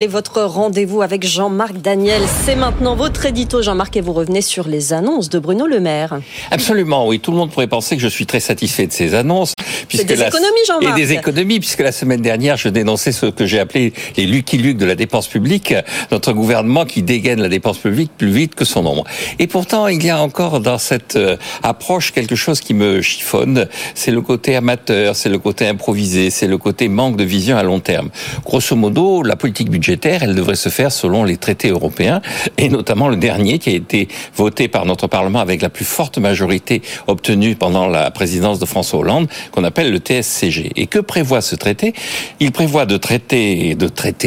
Et votre rendez-vous avec Jean-Marc Daniel, c'est maintenant votre édito, Jean-Marc, et vous revenez sur les annonces de Bruno Le Maire. Absolument, oui. Tout le monde pourrait penser que je suis très satisfait de ces annonces. Puisque c'est des économies, Jean-Marc. Et des économies, puisque la semaine dernière, je dénonçais ce que j'ai appelé les Lucky Luke de la dépense publique, notre gouvernement qui dégaine la dépense publique plus vite que son nombre. Et pourtant, il y a encore dans cette approche quelque chose qui me chiffonne. C'est le côté amateur, c'est le côté improvisé, c'est le côté manque de vision à long terme. Grosso modo, la politique budgétaire, elle devrait se faire selon les traités européens et notamment le dernier qui a été voté par notre Parlement avec la plus forte majorité obtenue pendant la présidence de François Hollande, qu'on appelle le TSCG. Et que prévoit ce traité ? Il prévoit de traiter,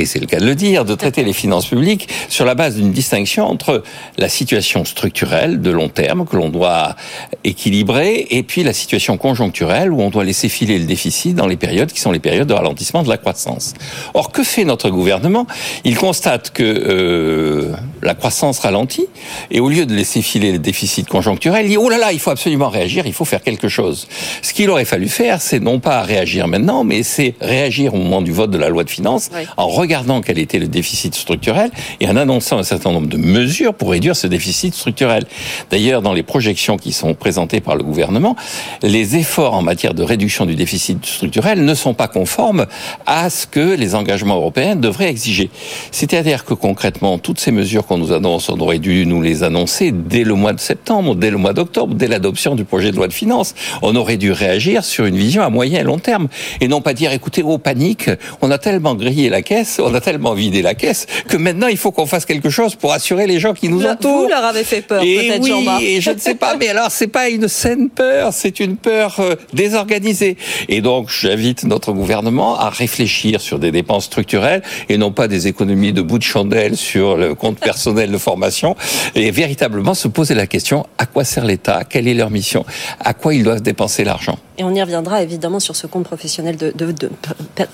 c'est le cas de le dire, de traiter les finances publiques sur la base d'une distinction entre la situation structurelle de long terme que l'on doit équilibrer et puis la situation conjoncturelle où on doit laisser filer le déficit dans les périodes qui sont les périodes de ralentissement de la croissance. Or, que fait notre gouvernement ? Il constate que la croissance ralentit et au lieu de laisser filer le déficit conjoncturel, il dit « Oh là là, il faut absolument réagir, il faut faire quelque chose ». Ce qu'il aurait fallu faire, c'est non pas réagir maintenant, mais c'est réagir au moment du vote de la loi de finances en regardant quel était le déficit structurel et en annonçant un certain nombre de mesures pour réduire ce déficit structurel. D'ailleurs, dans les projections qui sont présentées par le gouvernement, les efforts en matière de réduction du déficit structurel ne sont pas conformes à ce que les engagements européens devraient exiger. C'est-à-dire que concrètement, toutes ces mesures qu'on nous annonce, on aurait dû nous les annoncer dès le mois de septembre, dès le mois d'octobre, dès l'adoption du projet de loi de finances. On aurait dû réagir sur une vision à moyen et long terme. Et non pas dire, écoutez, oh panique, on a tellement grillé la caisse, on a tellement vidé la caisse, que maintenant il faut qu'on fasse quelque chose pour assurer les gens qui nous entourent. Vous leur avez fait peur, et peut-être, Jean-Marc. Et je ne sais pas, mais alors c'est pas une saine peur, c'est une peur désorganisée. Et donc, j'invite notre gouvernement à réfléchir sur des dépenses structurelles, et non pas des économies de bout de chandelle sur le compte personnel de formation, et véritablement se poser la question, à quoi sert l'État ? Quelle est leur mission ? À quoi ils doivent dépenser l'argent ? Et on y reviendra évidemment sur ce compte professionnel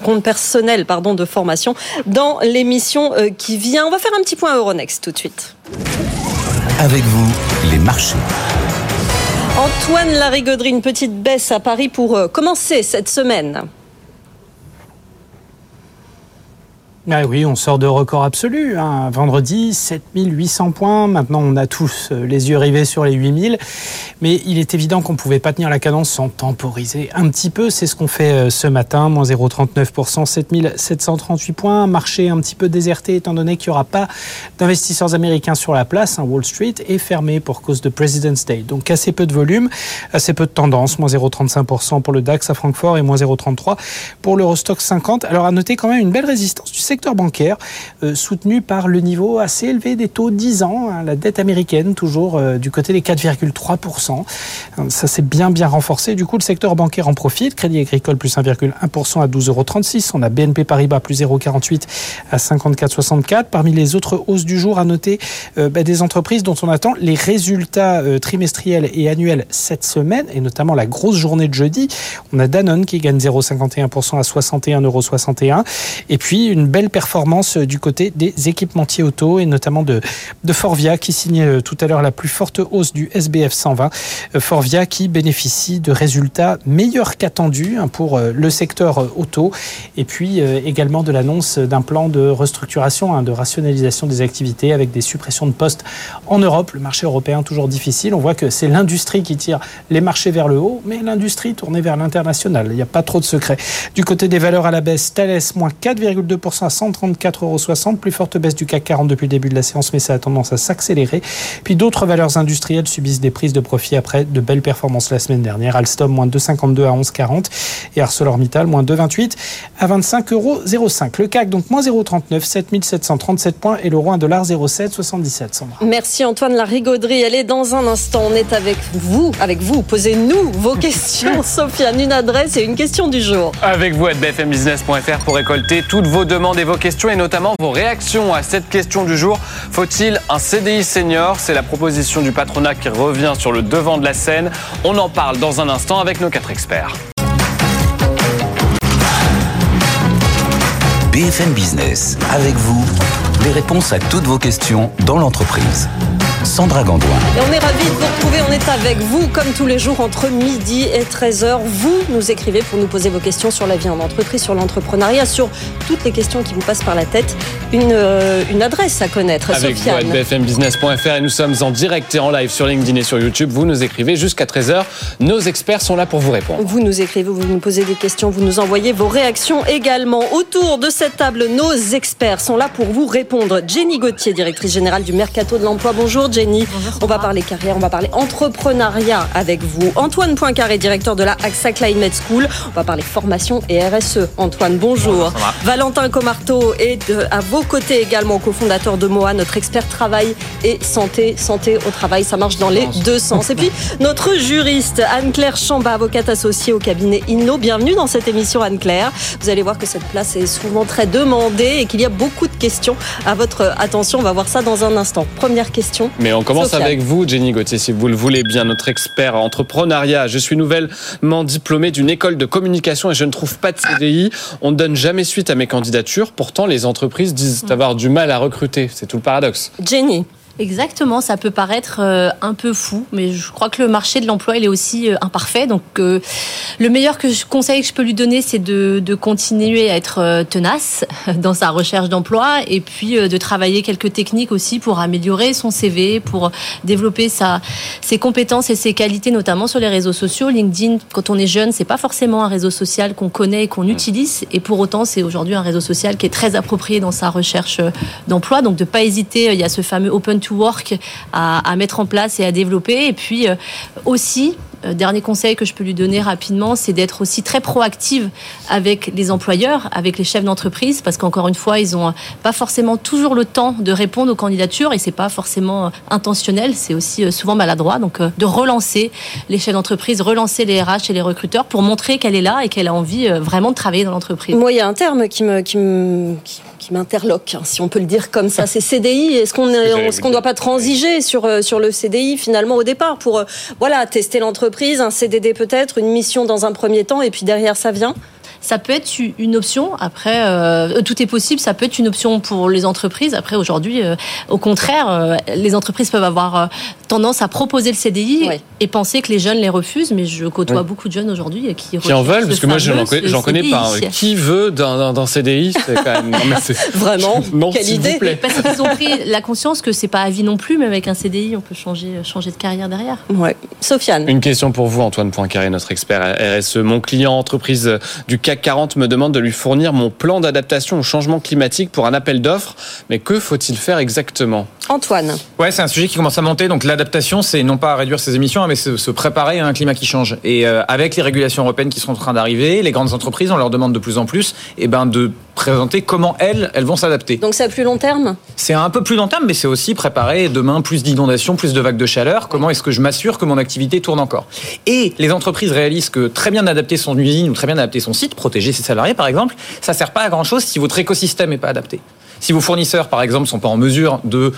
compte personnel de formation dans l'émission qui vient. On va faire un petit point Euronext tout de suite. Avec vous, les marchés. Antoine Larigaudrie, une petite baisse à Paris pour commencer cette semaine. Ah oui, on sort de record absolu. Hein. Vendredi, 7800 points. Maintenant, on a tous les yeux rivés sur les 8000. Mais il est évident qu'on ne pouvait pas tenir la cadence sans temporiser un petit peu. C'est ce qu'on fait ce matin. Moins 0,39%, 7738 points. Marché un petit peu déserté étant donné qu'il n'y aura pas d'investisseurs américains sur la place. Wall Street est fermé pour cause de President's Day. Donc, assez peu de volume, assez peu de tendance. Moins 0,35% pour le DAX à Francfort et moins 0,33% pour l'Eurostoxx 50. Alors, à noter quand même une belle résistance du secteur bancaire, soutenu par le niveau assez élevé des taux 10 ans, hein, la dette américaine toujours du côté des 4,3%. Ça s'est bien renforcé. Du coup, le secteur bancaire en profite. Crédit agricole plus 1,1% à 12,36 €. On a BNP Paribas plus 0,48 à 54,64. Parmi les autres hausses du jour, à noter des entreprises dont on attend les résultats trimestriels et annuels cette semaine, et notamment la grosse journée de jeudi. On a Danone qui gagne 0,51% à 61,61 €. Et puis, une belle performance du côté des équipementiers auto et notamment de Forvia qui signait tout à l'heure la plus forte hausse du SBF 120. Forvia qui bénéficie de résultats meilleurs qu'attendus pour le secteur auto et puis également de l'annonce d'un plan de restructuration, de rationalisation des activités avec des suppressions de postes en Europe. Le marché européen toujours difficile. On voit que c'est l'industrie qui tire les marchés vers le haut, mais l'industrie tournée vers l'international. Il n'y a pas trop de secret. Du côté des valeurs à la baisse, Thales, moins 4,2% à 134,60 €, plus forte baisse du CAC 40 depuis le début de la séance, mais ça a tendance à s'accélérer. Puis d'autres valeurs industrielles subissent des prises de profit après de belles performances la semaine dernière. Alstom, moins 2,52 à 11,40 et ArcelorMittal, moins 2,28 à 25,05 €. Le CAC, donc, moins 0,39, 7737 points et l'euro, $1,0777. Sandra. Merci Antoine Larigaudrie. Allez, dans un instant, on est avec vous. Posez-nous vos questions, Sofiane, une adresse et une question du jour. Avec vous, à bfmbusiness.fr pour récolter toutes vos demandes et vos questions et notamment vos réactions à cette question du jour. Faut-il un CDI senior ? C'est la proposition du patronat qui revient sur le devant de la scène. On en parle dans un instant avec nos 4 experts. BFM Business, avec vous, les réponses à toutes vos questions dans l'entreprise. Sandra Gandouin. Et on est ravis de vous retrouver, on est avec vous comme tous les jours entre midi et 13h. Vous nous écrivez pour nous poser vos questions sur la vie en entreprise, sur l'entrepreneuriat, sur toutes les questions qui vous passent par la tête. Une adresse à connaître, avec Sofiane. Avec vous, bfmbusiness.fr, et nous sommes en direct et en live sur LinkedIn et sur YouTube. Vous nous écrivez jusqu'à 13h. Nos experts sont là pour vous répondre. Vous nous écrivez, vous nous posez des questions, vous nous envoyez vos réactions également. Autour de cette table, nos experts sont là pour vous répondre. Jenny Gauthier, directrice générale du Mercato de l'emploi. Bonjour Jenny. Bonjour, on va parler carrière, on va parler entrepreneuriat avec vous. Antoine Poincaré, directeur de la AXA Climate School. On va parler formation et RSE. Antoine, bonjour. Bonjour, Valentin Commarteau est à vos côtés également, cofondateur de MOA, notre expert travail et santé. Santé au travail, ça marche dans les deux sens. Et puis, notre juriste, Anne-Claire Chambas, avocate associée au cabinet Inno. Bienvenue dans cette émission, Anne-Claire. Vous allez voir que cette place est souvent très demandée et qu'il y a beaucoup de questions à votre attention. On va voir ça dans un instant. Première question. Mais on commence Sophia. Avec vous, Jenny Gauthier, si vous le voulez bien, notre expert entrepreneuriat. Je suis nouvellement diplômée d'une école de communication et je ne trouve pas de CDI. On ne donne jamais suite à mes candidatures. Pourtant, les entreprises disent avoir du mal à recruter. C'est tout le paradoxe. Jenny. Exactement, ça peut paraître un peu fou, mais je crois que le marché de l'emploi, il est aussi imparfait. Donc, le meilleur conseil que je peux lui donner, c'est de continuer à être tenace dans sa recherche d'emploi et puis de travailler quelques techniques aussi pour améliorer son CV, pour développer ses compétences et ses qualités, notamment sur les réseaux sociaux. LinkedIn, quand on est jeune, c'est pas forcément un réseau social qu'on connaît et qu'on utilise, et pour autant, c'est aujourd'hui un réseau social qui est très approprié dans sa recherche d'emploi. Donc, de pas hésiter, il y a ce fameux open to work à mettre en place et à développer. Et puis aussi, dernier conseil que je peux lui donner rapidement, c'est d'être aussi très proactive avec les employeurs, avec les chefs d'entreprise, parce qu'encore une fois, ils n'ont pas forcément toujours le temps de répondre aux candidatures et c'est pas forcément intentionnel, c'est aussi souvent maladroit. Donc de relancer les chefs d'entreprise, relancer les RH et les recruteurs pour montrer qu'elle est là et qu'elle a envie vraiment de travailler dans l'entreprise. Moi, il y a un terme qui m'interloque, hein, si on peut le dire comme ça, c'est CDI. Est-ce qu'on ne doit pas transiger sur le CDI finalement au départ pour tester l'entreprise, un CDD peut-être, une mission dans un premier temps et puis derrière ça vient ? Ça peut être une option. Après, tout est possible. Ça peut être une option pour les entreprises. Après, aujourd'hui, au contraire, les entreprises peuvent avoir tendance à proposer le CDI et penser que les jeunes les refusent. Mais je côtoie beaucoup de jeunes aujourd'hui qui en veulent, parce que moi, j'en connais pas. Qui veut d'un CDI ? C'est quand même... non, mais c'est... Vraiment ? Non, quelle idée ! Parce qu'ils ont pris la conscience que c'est pas à vie non plus, mais avec un CDI, on peut changer de carrière derrière. Ouais. Sofiane. Une question pour vous, Antoine Poincaré, notre expert à RSE. Mon client entreprise du CAC 40 me demande de lui fournir mon plan d'adaptation au changement climatique pour un appel d'offres. Mais que faut-il faire exactement ? Antoine. Ouais, c'est un sujet qui commence à monter. Donc l'adaptation, c'est non pas réduire ses émissions, mais se préparer à un climat qui change. Et avec les régulations européennes qui sont en train d'arriver, les grandes entreprises, on leur demande de plus en plus de présenter comment elles vont s'adapter. Donc c'est à plus long terme ? C'est un peu plus long terme, mais c'est aussi préparer demain plus d'inondations, plus de vagues de chaleur. Comment est-ce que je m'assure que mon activité tourne encore ? Et les entreprises réalisent que très bien adapter son usine ou très bien adapter son site, protéger ses salariés par exemple, ça ne sert pas à grand-chose si votre écosystème n'est pas adapté. Si vos fournisseurs, par exemple, ne sont pas en mesure de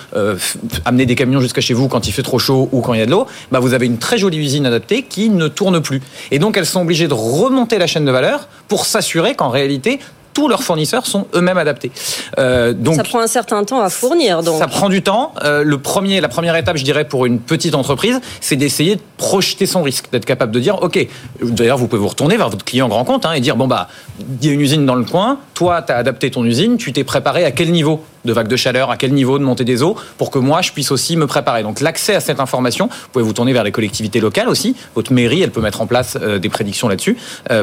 amener des camions jusqu'à chez vous quand il fait trop chaud ou quand il y a de l'eau, bah vous avez une très jolie usine adaptée qui ne tourne plus. Et donc, elles sont obligées de remonter la chaîne de valeur pour s'assurer qu'en réalité, tous leurs fournisseurs sont eux-mêmes adaptés. Donc, ça prend un certain temps à fournir. Donc. Ça prend du temps. La première étape, je dirais, pour une petite entreprise, c'est d'essayer de projeter son risque, d'être capable de dire, OK, d'ailleurs, vous pouvez vous retourner vers votre client grand compte et dire, il y a une usine dans le coin, toi, tu as adapté ton usine, tu t'es préparé à quel niveau de vagues de chaleur, à quel niveau de montée des eaux, pour que moi, je puisse aussi me préparer. Donc, l'accès à cette information, vous pouvez vous tourner vers les collectivités locales aussi. Votre mairie, elle peut mettre en place des prédictions là-dessus.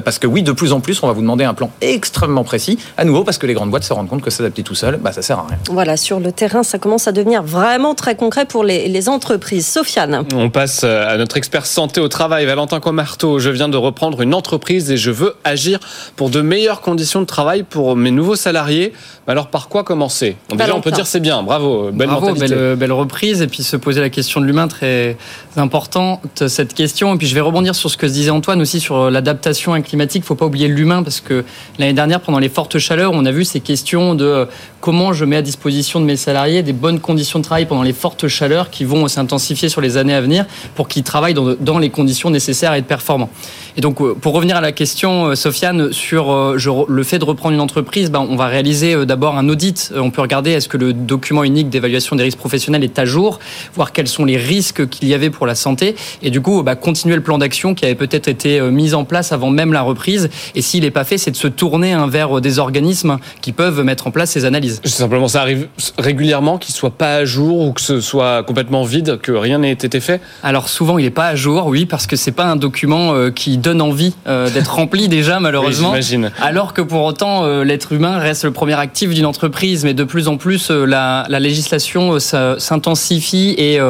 Parce que oui, de plus en plus, on va vous demander un plan extrêmement précis. À nouveau, parce que les grandes boîtes se rendent compte que s'adapter tout seul, ça sert à rien. Voilà, sur le terrain, ça commence à devenir vraiment très concret pour les entreprises. Sofiane. On passe à notre expert santé au travail, Valentin Commarteau. Je viens de reprendre une entreprise et je veux agir pour de meilleures conditions de travail pour mes nouveaux salariés. Alors, par quoi commencer ? Déjà, on peut dire c'est bien, bravo, mentalité. Belle reprise, et puis se poser la question de l'humain, très importante cette question. Et puis je vais rebondir sur ce que disait Antoine aussi sur l'adaptation climatique. Il ne faut pas oublier l'humain, parce que l'année dernière, pendant les fortes chaleurs, on a vu ces questions de comment je mets à disposition de mes salariés des bonnes conditions de travail pendant les fortes chaleurs qui vont s'intensifier sur les années à venir pour qu'ils travaillent dans les conditions nécessaires et performantes. Et donc, pour revenir à la question, Sofiane, sur le fait de reprendre une entreprise, on va réaliser d'abord un audit. On peut regarder est-ce que le document unique d'évaluation des risques professionnels est à jour, voir quels sont les risques qu'il y avait pour la santé, et du coup, continuer le plan d'action qui avait peut-être été mis en place avant même la reprise. Et s'il n'est pas fait, c'est de se tourner vers des organismes qui peuvent mettre en place ces analyses. Simplement, ça arrive régulièrement qu'il ne soit pas à jour ou que ce soit complètement vide, que rien n'ait été fait ? Alors souvent, il n'est pas à jour, oui, parce que ce n'est pas un document qui donne envie d'être rempli déjà, malheureusement. Oui, j'imagine. Alors que pour autant, l'être humain reste le premier actif d'une entreprise. Mais de plus en plus, la législation s'intensifie et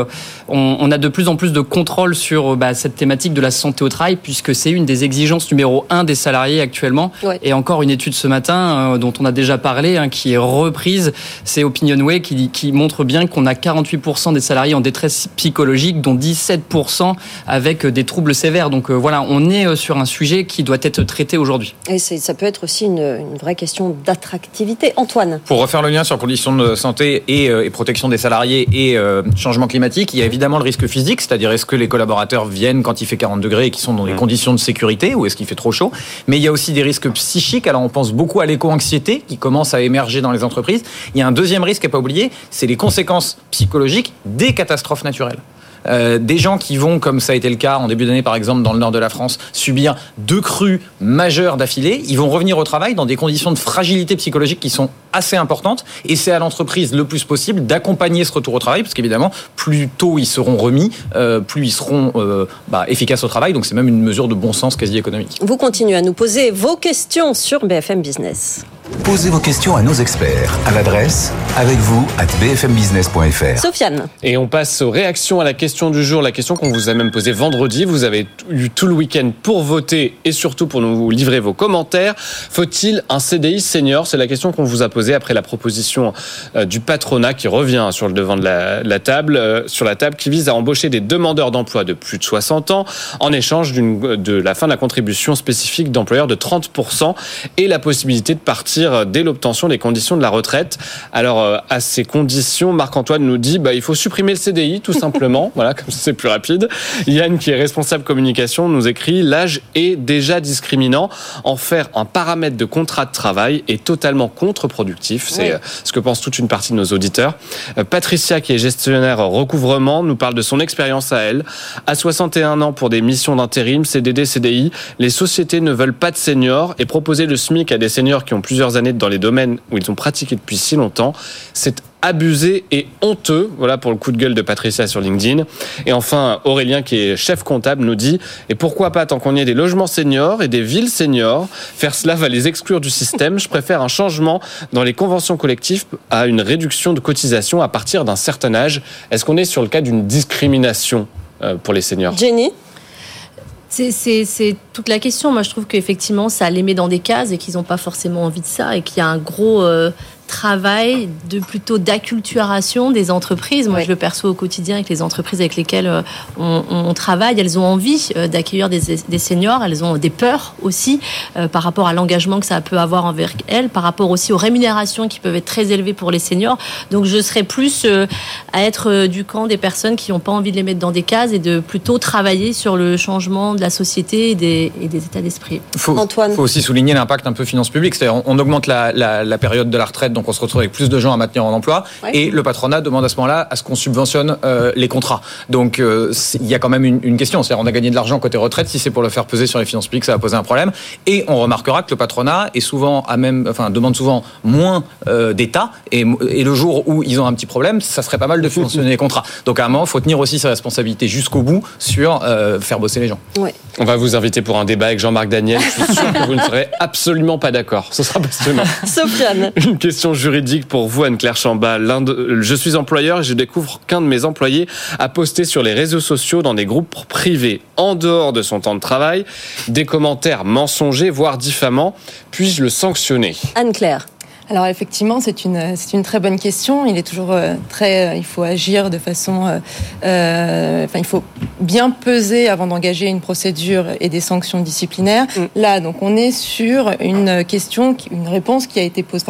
on a de plus en plus de contrôle sur cette thématique de la santé au travail, puisque c'est une des exigences numéro 1 des salariés actuellement. Ouais. Et encore une étude ce matin dont on a déjà parlé, qui est reprise, c'est Opinionway qui montre bien qu'on a 48% des salariés en détresse psychologique, dont 17% avec des troubles sévères. Donc voilà, on est sur un sujet qui doit être traité aujourd'hui. Et ça peut être aussi une vraie question d'attractivité. Antoine. Pour refaire le lien sur conditions de santé et protection des salariés et changement climatique, il y a évidemment le risque physique, c'est-à-dire est-ce que les collaborateurs viennent quand il fait 40 degrés et qu'ils sont dans des conditions de sécurité ou est-ce qu'il fait trop chaud ? Mais il y a aussi des risques psychiques. Alors on pense beaucoup à l'éco-anxiété qui commence à émerger dans les entreprises. Il y a un deuxième risque à ne pas oublier, c'est les conséquences psychologiques des catastrophes naturelles. Des gens qui vont, comme ça a été le cas en début d'année par exemple dans le nord de la France, subir 2 crues majeures d'affilée, ils vont revenir au travail dans des conditions de fragilité psychologique qui sont assez importantes et c'est à l'entreprise le plus possible d'accompagner ce retour au travail parce qu'évidemment plus tôt ils seront remis, plus ils seront efficaces au travail, donc c'est même une mesure de bon sens quasi économique. Vous continuez à nous poser vos questions sur BFM Business. Posez vos questions à nos experts à l'adresse avecvous@bfmbusiness.fr. Sofiane. Et on passe aux réactions à la question du jour, la question qu'on vous a même posée vendredi. Vous avez eu tout le week-end pour voter et surtout pour nous livrer vos commentaires. Faut-il un CDI senior ? C'est la question qu'on vous a posée après la proposition du patronat qui revient sur le devant de la table, qui vise à embaucher des demandeurs d'emploi de plus de 60 ans en échange de la fin de la contribution spécifique d'employeur de 30% et la possibilité de partir dès l'obtention des conditions de la retraite. Alors, à ces conditions, Marc-Antoine nous dit il faut supprimer le CDI, tout simplement. Voilà, comme ça, c'est plus rapide. Yann, qui est responsable communication, nous écrit « L'âge est déjà discriminant. En faire un paramètre de contrat de travail est totalement contre-productif. » C'est ce que pense toute une partie de nos auditeurs. Patricia, qui est gestionnaire recouvrement, nous parle de son expérience à elle. À 61 ans pour des missions d'intérim, CDD, CDI, les sociétés ne veulent pas de seniors et proposer le SMIC à des seniors qui ont plusieurs années dans les domaines où ils ont pratiqué depuis si longtemps, c'est abusé et honteux. Voilà pour le coup de gueule de Patricia sur LinkedIn. Et enfin, Aurélien, qui est chef comptable, nous dit « Et pourquoi pas, tant qu'on y a des logements seniors et des villes seniors, faire cela va les exclure du système. Je préfère un changement dans les conventions collectives à une réduction de cotisation à partir d'un certain âge. » Est-ce qu'on est sur le cas d'une discrimination pour les seniors ? Jenny ? C'est toute la question. Moi, je trouve qu'effectivement, ça les met dans des cases et qu'ils n'ont pas forcément envie de ça et qu'il y a un gros travail d'acculturation des entreprises. Moi, je le perçois au quotidien avec les entreprises avec lesquelles on travaille. Elles ont envie d'accueillir des seniors. Elles ont des peurs aussi par rapport à l'engagement que ça peut avoir envers elles, par rapport aussi aux rémunérations qui peuvent être très élevées pour les seniors. Donc, je serais plus à être du camp des personnes qui n'ont pas envie de les mettre dans des cases et de plutôt travailler sur le changement de la société et des états d'esprit. Antoine. Il faut aussi souligner l'impact un peu finance publique. C'est-à-dire, on augmente la période de la retraite, donc on se retrouve avec plus de gens à maintenir en emploi, et le patronat demande à ce moment-là à ce qu'on subventionne les contrats. Donc il y a quand même une question, c'est-à-dire on a gagné de l'argent côté retraite, si c'est pour le faire peser sur les finances publiques, ça va poser un problème, et on remarquera que le patronat est souvent demande souvent moins d'État, et le jour où ils ont un petit problème, ça serait pas mal de subventionner les contrats. Donc à un moment, il faut tenir aussi ses responsabilités jusqu'au bout sur faire bosser les gens. Ouais. On va vous inviter pour un débat avec Jean-Marc Daniel, je suis sûr que vous ne serez absolument pas d'accord. Ce sera passionnant. Sofiane. Une question juridique pour vous, Anne-Claire Chambas. Je suis employeur et je découvre qu'un de mes employés a posté sur les réseaux sociaux dans des groupes privés, en dehors de son temps de travail, des commentaires mensongers, voire diffamants. Puis-je le sanctionner ? Anne-Claire. Alors effectivement, c'est une très bonne question. Il est toujours il faut agir de façon, il faut bien peser avant d'engager une procédure et des sanctions disciplinaires. Là, donc, on est sur une question, une réponse qui a été posée.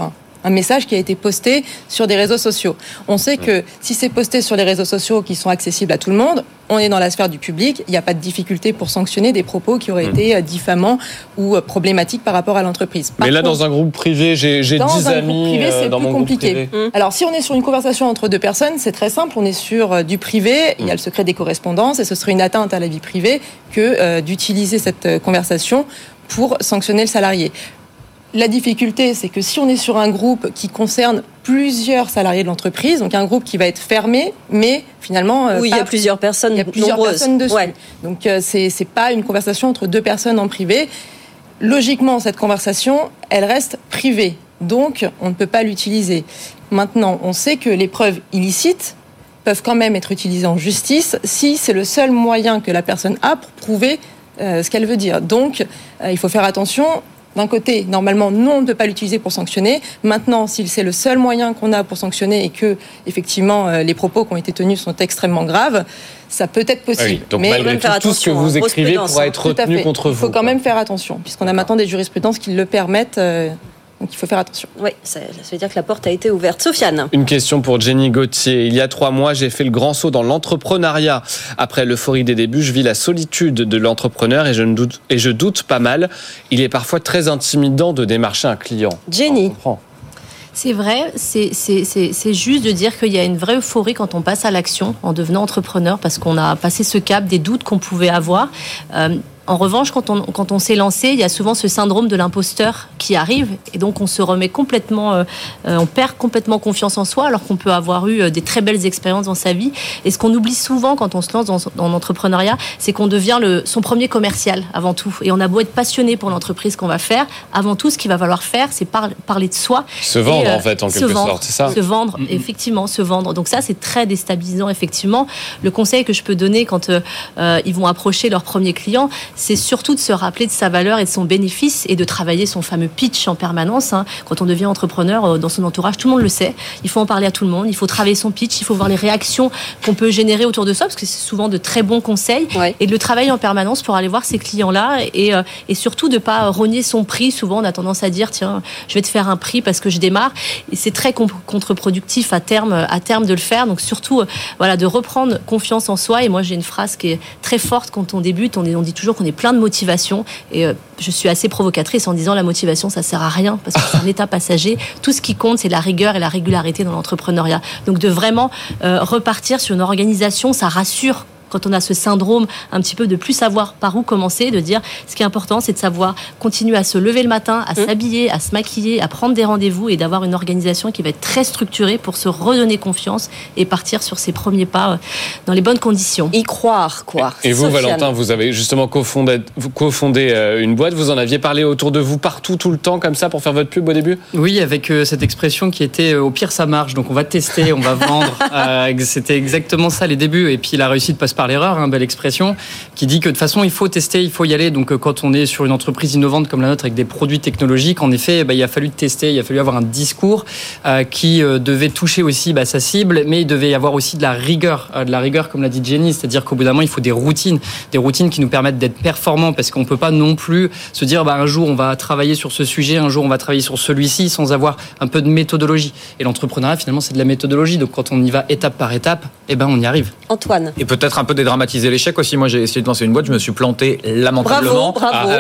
un message qui a été posté sur des réseaux sociaux. On sait que si c'est posté sur les réseaux sociaux qui sont accessibles à tout le monde, on est dans la sphère du public, il n'y a pas de difficulté pour sanctionner des propos qui auraient été diffamants ou problématiques par rapport à l'entreprise. Mais là, dans un groupe privé, j'ai 10 amis dans mon groupe privé. C'est plus compliqué. Alors, si on est sur une conversation entre deux personnes, c'est très simple, on est sur du privé, il y a le secret des correspondances et ce serait une atteinte à la vie privée que d'utiliser cette conversation pour sanctionner le salarié. La difficulté, c'est que si on est sur un groupe qui concerne plusieurs salariés de l'entreprise, donc un groupe qui va être fermé, mais finalement... Oui, il y a plusieurs personnes nombreuses. Il y a plusieurs personnes dessus. Ouais. Donc, c'est pas une conversation entre deux personnes en privé. Logiquement, cette conversation, elle reste privée. Donc, on ne peut pas l'utiliser. Maintenant, on sait que les preuves illicites peuvent quand même être utilisées en justice si c'est le seul moyen que la personne a pour prouver ce qu'elle veut dire. Donc, il faut faire attention... D'un côté, normalement, non, on ne peut pas l'utiliser pour sanctionner. Maintenant, si c'est le seul moyen qu'on a pour sanctionner et que, effectivement, les propos qui ont été tenus sont extrêmement graves, ça peut être possible. Oui, donc, mais malgré tout ce que vous écrivez pourra être retenu contre vous. Il faut quand même faire attention, puisqu'on a maintenant des jurisprudences qui le permettent... Donc il faut faire attention. Oui, ça veut dire que la porte a été ouverte. Sofiane. Une question pour Jenny Gauthier. Il y a 3 mois, j'ai fait le grand saut dans l'entrepreneuriat. Après l'euphorie des débuts, je vis la solitude de l'entrepreneur et je doute pas mal. Il est parfois très intimidant de démarcher un client. Jenny. C'est vrai, c'est juste de dire qu'il y a une vraie euphorie quand on passe à l'action en devenant entrepreneur parce qu'on a passé ce cap des doutes qu'on pouvait avoir. En revanche, quand on s'est lancé, il y a souvent ce syndrome de l'imposteur qui arrive et donc on se remet complètement, on perd complètement confiance en soi alors qu'on peut avoir eu des très belles expériences dans sa vie. Et ce qu'on oublie souvent quand on se lance dans l'entrepreneuriat, c'est qu'on devient son premier commercial avant tout. Et on a beau être passionné pour l'entreprise qu'on va faire, avant tout, ce qu'il va falloir faire, c'est parler de soi. Se vendre en fait, en quelque sorte, c'est ça ? Se vendre, effectivement, se vendre. Donc ça, c'est très déstabilisant, effectivement. Le conseil que je peux donner quand ils vont approcher leur premier client, c'est surtout de se rappeler de sa valeur et de son bénéfice et de travailler son fameux pitch en permanence. Quand on devient entrepreneur, dans son entourage, tout le monde le sait. Il faut en parler à tout le monde. Il faut travailler son pitch. Il faut voir les réactions qu'on peut générer autour de ça, parce que c'est souvent de très bons conseils. Ouais. Et de le travailler en permanence pour aller voir ces clients-là et surtout de ne pas rogner son prix. Souvent, on a tendance à dire, tiens, je vais te faire un prix parce que je démarre. Et c'est très contre-productif à terme de le faire. Donc surtout, voilà, de reprendre confiance en soi. Et moi, j'ai une phrase qui est très forte quand on débute. On dit toujours qu'on est plein de motivation et je suis assez provocatrice en disant la motivation ça sert à rien parce que c'est un état passager, tout ce qui compte c'est la rigueur et la régularité dans l'entrepreneuriat, donc de vraiment repartir sur une organisation, ça rassure quand on a ce syndrome un petit peu de plus savoir par où commencer, de dire ce qui est important c'est de savoir continuer à se lever le matin, à s'habiller, à se maquiller, à prendre des rendez-vous et d'avoir une organisation qui va être très structurée pour se redonner confiance et partir sur ses premiers pas dans les bonnes conditions. Y croire quoi. Et vous Sofiane. Valentin, vous avez justement cofondé une boîte, vous en aviez parlé autour de vous partout, tout le temps comme ça pour faire votre pub au début ? Oui, avec cette expression qui était au pire ça marche, donc on va tester, on va vendre, c'était exactement ça les débuts et puis la réussite passe par l'erreur, belle expression, qui dit que de toute façon, il faut tester, il faut y aller. Donc, quand on est sur une entreprise innovante comme la nôtre avec des produits technologiques, en effet, il a fallu tester, il a fallu avoir un discours qui devait toucher aussi sa cible, mais il devait y avoir aussi de la rigueur, comme l'a dit Jenny, c'est-à-dire qu'au bout d'un moment, il faut des routines qui nous permettent d'être performants, parce qu'on ne peut pas non plus se dire un jour, on va travailler sur ce sujet, un jour, on va travailler sur celui-ci, sans avoir un peu de méthodologie. Et l'entrepreneuriat, finalement, c'est de la méthodologie. Donc, quand on y va étape par étape, on y arrive. Antoine. Et peut-être un peu dédramatiser l'échec aussi. Moi, j'ai essayé de lancer une boîte, je me suis planté lamentablement. Bravo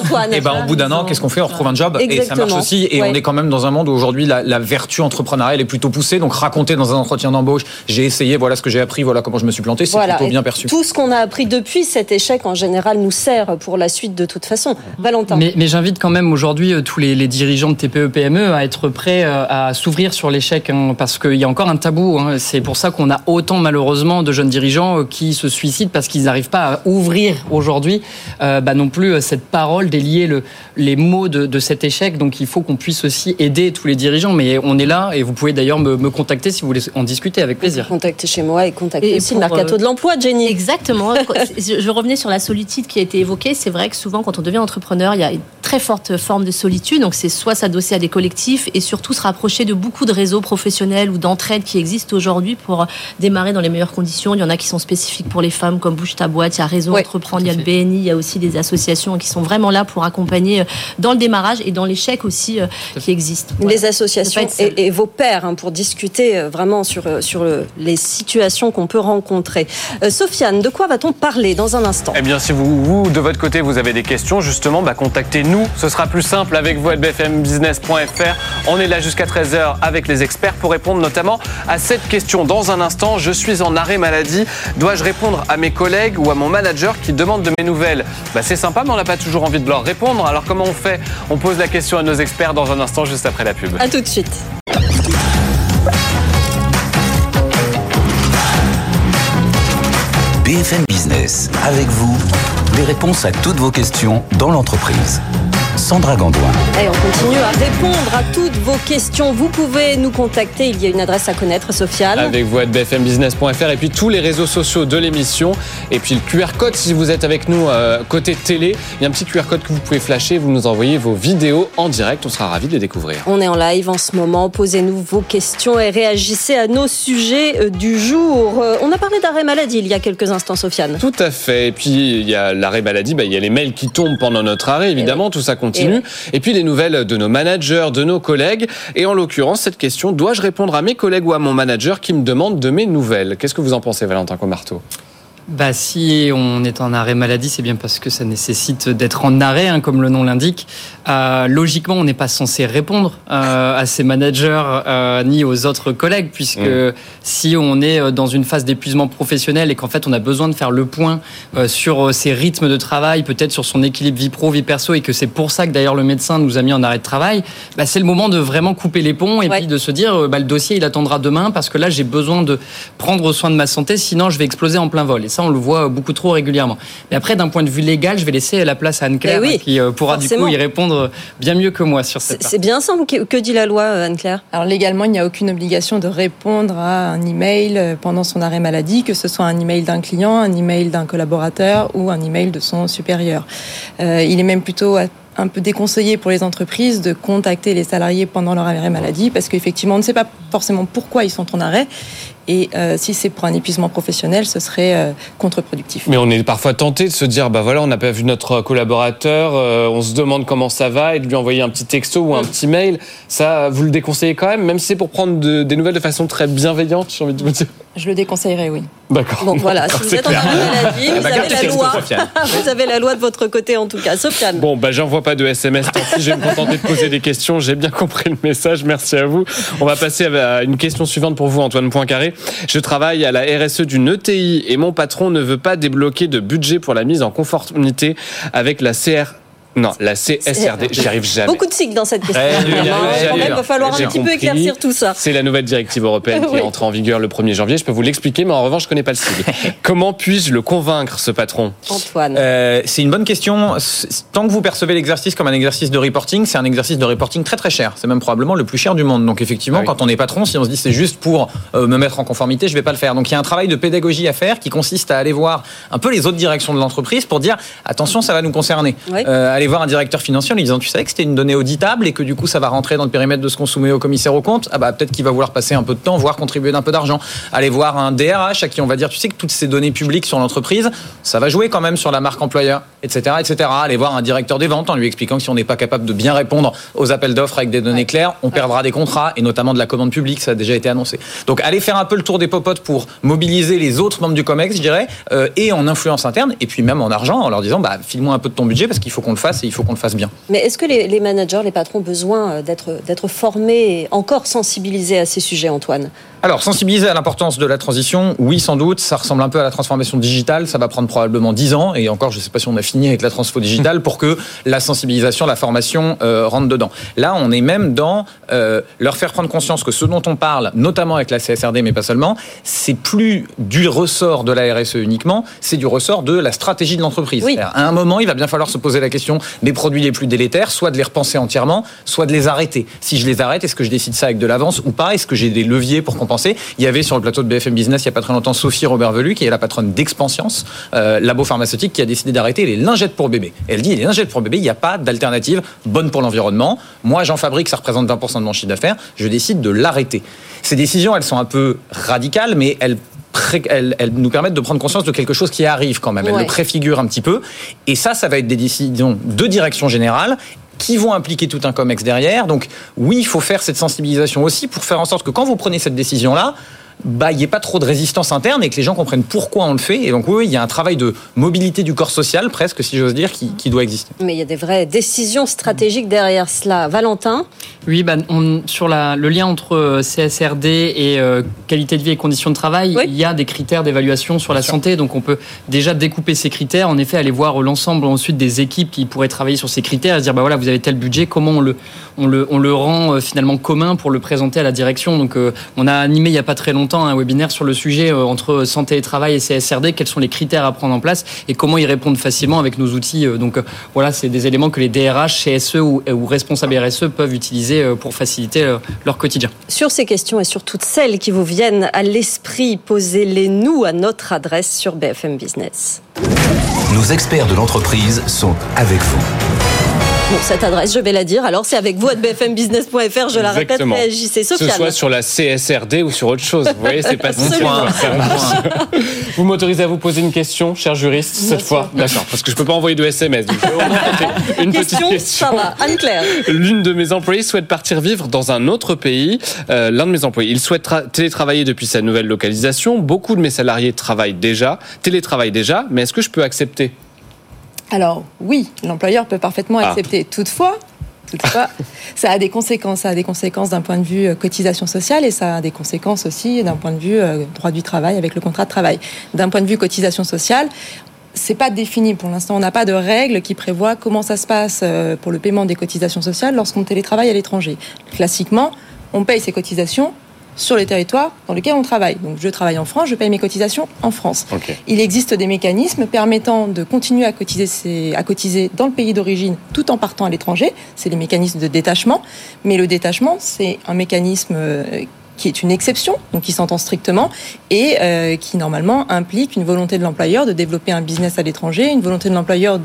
Antoine. Et au bout d'un an, qu'est-ce qu'on fait ? On retrouve un job. Exactement. Et ça marche aussi. Et on est quand même dans un monde où aujourd'hui la vertu entrepreneuriale est plutôt poussée. Donc raconter dans un entretien d'embauche, j'ai essayé, voilà ce que j'ai appris, voilà comment je me suis planté, c'est plutôt bien perçu. Tout ce qu'on a appris depuis cet échec, en général, nous sert pour la suite de toute façon. Valentin. Mais j'invite quand même aujourd'hui tous les dirigeants de TPE-PME à être prêts à s'ouvrir sur l'échec, parce qu'il y a encore un tabou. C'est pour ça qu'on a autant malheureusement de jeunes dirigeants qui se suicident parce qu'ils n'arrivent pas à ouvrir aujourd'hui non plus cette parole, délier les mots de cet échec. Donc il faut qu'on puisse aussi aider tous les dirigeants, mais on est là et vous pouvez d'ailleurs me contacter si vous voulez en discuter avec plaisir. Contactez chez moi et contactez aussi le Mercato de l'emploi, Jenny. Exactement. Je revenais sur la solitude qui a été évoquée. C'est vrai que souvent quand on devient entrepreneur, il y a une très forte forme de solitude, donc c'est soit s'adosser à des collectifs et surtout se rapprocher de beaucoup de réseaux professionnels ou d'entraide qui existent aujourd'hui pour démarrer dans les meilleures conditions. Il y en a qui sont spécifiques spécifiques pour les femmes comme Bouge ta boîte, il y a Réseau Entreprendre, il y a le BNI, il y a aussi des associations qui sont vraiment là pour accompagner dans le démarrage et dans l'échec aussi qui existent. Voilà. Les associations et vos pairs hein, pour discuter vraiment sur les situations qu'on peut rencontrer. Sofiane, de quoi va-t-on parler dans un instant ? Eh bien, si vous, de votre côté, vous avez des questions, justement, contactez-nous. Ce sera plus simple avec vous à bfmbusiness.fr. On est là jusqu'à 13h avec les experts pour répondre notamment à cette question. Dans un instant, je suis en arrêt maladie. Dois-je répondre à mes collègues ou à mon manager qui demande de mes nouvelles ? C'est sympa, mais on n'a pas toujours envie de leur répondre. Alors, comment on fait ? On pose la question à nos experts dans un instant, juste après la pub. À tout de suite. BFM Business, avec vous, les réponses à toutes vos questions dans l'entreprise. Sandra Gandouin. Et on continue à répondre à toutes vos questions. Vous pouvez nous contacter, il y a une adresse à connaître, Sofiane. Avec vous à bfmbusiness.fr et puis tous les réseaux sociaux de l'émission. Et puis le QR code, si vous êtes avec nous côté télé, il y a un petit QR code que vous pouvez flasher, vous nous envoyez vos vidéos en direct, on sera ravis de les découvrir. On est en live en ce moment, posez-nous vos questions et réagissez à nos sujets du jour. On a parlé d'arrêt maladie il y a quelques instants, Sofiane. Tout à fait, et puis il y a l'arrêt maladie, il y a les mails qui tombent pendant notre arrêt, évidemment, tout ça continue. Et puis les nouvelles de nos managers, de nos collègues. Et en l'occurrence, cette question, dois-je répondre à mes collègues ou à mon manager qui me demande de mes nouvelles ? Qu'est-ce que vous en pensez, Valentin Commarteau ? Si on est en arrêt maladie, c'est bien parce que ça nécessite d'être en arrêt, hein, comme le nom l'indique. Logiquement, on n'est pas censé répondre à ses managers ni aux autres collègues, puisque si on est dans une phase d'épuisement professionnel et qu'en fait on a besoin de faire le point sur ses rythmes de travail, peut-être sur son équilibre vie pro, vie perso, et que c'est pour ça que d'ailleurs le médecin nous a mis en arrêt de travail, c'est le moment de vraiment couper les ponts et puis de se dire le dossier il attendra demain parce que là j'ai besoin de prendre soin de ma santé, sinon je vais exploser en plein vol. Et ça, on le voit beaucoup trop régulièrement. Mais après, d'un point de vue légal, je vais laisser la place à Anne-Claire qui pourra du coup y répondre bien mieux que moi sur cette. C'est bien simple. Que dit la loi, Anne-Claire ? Alors légalement, il n'y a aucune obligation de répondre à un email pendant son arrêt maladie, que ce soit un email d'un client, un email d'un collaborateur ou un email de son supérieur. Il est même plutôt un peu déconseillé pour les entreprises de contacter les salariés pendant leur arrêt maladie parce qu'effectivement, on ne sait pas forcément pourquoi ils sont en arrêt. Et si c'est pour un épuisement professionnel, ce serait contre-productif. Mais on est parfois tenté de se dire, on n'a pas vu notre collaborateur, on se demande comment ça va, et de lui envoyer un petit texto ou un petit mail. Ça, vous le déconseillez quand même si c'est pour prendre des nouvelles de façon très bienveillante, j'ai envie de vous dire. Je le déconseillerais, oui. D'accord. Donc voilà, si vous êtes en train de maladie, vous avez la loi. Vous avez la loi de votre côté, en tout cas. Sofiane. Bon, j'envoie pas de SMS, tant pis, je vais me contenter de poser des questions. J'ai bien compris le message, merci à vous. On va passer à une question suivante pour vous, Antoine Poincaré. Je travaille à la RSE d'une ETI et mon patron ne veut pas débloquer de budget pour la mise en conformité avec la CSRD, j'y arrive jamais. Beaucoup de cycles dans cette question. Il va falloir un petit peu éclaircir tout ça. C'est la nouvelle directive européenne qui entre en vigueur le 1er janvier. Je peux vous l'expliquer, mais en revanche, je ne connais pas le cycle. Comment puis-je le convaincre, ce patron ? Antoine. C'est une bonne question. Tant que vous percevez l'exercice comme un exercice de reporting, c'est un exercice de reporting très très cher. C'est même probablement le plus cher du monde. Donc effectivement, quand on est patron, si on se dit c'est juste pour me mettre en conformité, je ne vais pas le faire. Donc il y a un travail de pédagogie à faire qui consiste à aller voir un peu les autres directions de l'entreprise pour dire attention, ça va nous concerner. Aller voir un directeur financier en lui disant tu savais que c'était une donnée auditable et que du coup ça va rentrer dans le périmètre de ce qu'on soumet au commissaire aux comptes, peut-être qu'il va vouloir passer un peu de temps, voire contribuer d'un peu d'argent. Aller voir un DRH à qui on va dire tu sais que toutes ces données publiques sur l'entreprise, ça va jouer quand même sur la marque employeur, etc., etc. Aller voir un directeur des ventes en lui expliquant que si on n'est pas capable de bien répondre aux appels d'offres avec des données claires, on perdra des contrats et notamment de la commande publique, ça a déjà été annoncé. Donc aller faire un peu le tour des popotes pour mobiliser les autres membres du COMEX, je dirais, et en influence interne et puis même en argent en leur disant file-moi un peu de ton budget parce qu'il faut qu'on le fasse. Et il faut qu'on le fasse bien. Mais est-ce que les managers, les patrons ont besoin d'être formés et encore sensibilisés à ces sujets, Antoine ? Alors, sensibiliser à l'importance de la transition, oui, sans doute. Ça ressemble un peu à la transformation digitale. Ça va prendre probablement 10 ans. Et encore, je ne sais pas si on a fini avec la transfo digitale pour que la sensibilisation, la formation rentre dedans. Là, on est même dans leur faire prendre conscience que ce dont on parle, notamment avec la CSRD, mais pas seulement, c'est plus du ressort de la RSE uniquement, c'est du ressort de la stratégie de l'entreprise. Oui. À un moment, il va bien falloir se poser la question des produits les plus délétères, soit de les repenser entièrement, soit de les arrêter. Si je les arrête, est-ce que je décide ça avec de l'avance ou pas ? Est-ce que j'ai des leviers pour compenser ? Il y avait sur le plateau de BFM Business, il n'y a pas très longtemps, Sophie Robert-Velu, qui est la patronne d'Expansiance, labo pharmaceutique, qui a décidé d'arrêter les lingettes pour bébé. Elle dit, les lingettes pour bébé, il n'y a pas d'alternative bonne pour l'environnement. Moi, j'en fabrique, ça représente 20% de mon chiffre d'affaires. Je décide de l'arrêter. Ces décisions, elles sont un peu radicales, mais elles elles nous permettent de prendre conscience de quelque chose qui arrive quand même. Elles le préfigurent un petit peu. Et ça va être des décisions de direction générale qui vont impliquer tout un comex derrière. Donc oui, il faut faire cette sensibilisation aussi pour faire en sorte que quand vous prenez cette décision-là, il n'y ait pas trop de résistance interne et que les gens comprennent pourquoi on le fait. Et donc oui, il y a un travail de mobilité du corps social, presque, si j'ose dire, qui doit exister. Mais il y a des vraies décisions stratégiques derrière cela. Valentin ? Oui, sur le lien entre CSRD et qualité de vie et conditions de travail, il y a des critères d'évaluation sur la santé. Donc on peut déjà découper ces critères, en effet, aller voir l'ensemble ensuite des équipes qui pourraient travailler sur ces critères et se dire, voilà, vous avez tel budget, comment on le rend finalement commun pour le présenter à la direction. Donc on a animé il n'y a pas très longtemps un webinaire sur le sujet entre santé et travail et CSRD, quels sont les critères à prendre en place et comment y répondre facilement avec nos outils. Donc voilà, c'est des éléments que les DRH, CSE ou responsables RSE peuvent utiliser pour faciliter leur quotidien. Sur ces questions et sur toutes celles qui vous viennent à l'esprit, posez-les-nous à notre adresse sur BFM Business. Nos experts de l'entreprise sont avec vous. Bon, cette adresse, je vais la dire. Alors, c'est avec vous, @bfmbusiness.fr. Je la répète, réagissez. Sophia, que ce soit sur la CSRD ou sur autre chose. Vous voyez, c'est pas si simple. Vous m'autorisez à vous poser une question, cher juriste, cette fois ? D'accord, parce que je peux pas envoyer de SMS. Donc, une petite question. Ça va, Anne-Claire. L'une de mes employées souhaite partir vivre dans un autre pays. L'un de mes employés, il souhaite télétravailler depuis sa nouvelle localisation. Beaucoup de mes salariés télétravaillent déjà, mais est-ce que je peux accepter ? Alors oui, l'employeur peut parfaitement accepter. Toutefois, ça a des conséquences. Ça a des conséquences d'un point de vue cotisation sociale et ça a des conséquences aussi d'un point de vue droit du travail avec le contrat de travail. D'un point de vue cotisation sociale, c'est pas défini pour l'instant. On n'a pas de règle qui prévoit comment ça se passe pour le paiement des cotisations sociales lorsqu'on télétravaille à l'étranger. Classiquement, on paye ses cotisations sur les territoires dans lesquels on travaille. Donc je travaille en France, je paye mes cotisations en France. Okay. Il existe des mécanismes permettant de continuer à cotiser dans le pays d'origine tout en partant à l'étranger. C'est les mécanismes de détachement. Mais le détachement, c'est un mécanisme qui est une exception, donc qui s'entend strictement, et qui normalement implique une volonté de l'employeur de développer un business à l'étranger, une volonté de l'employeur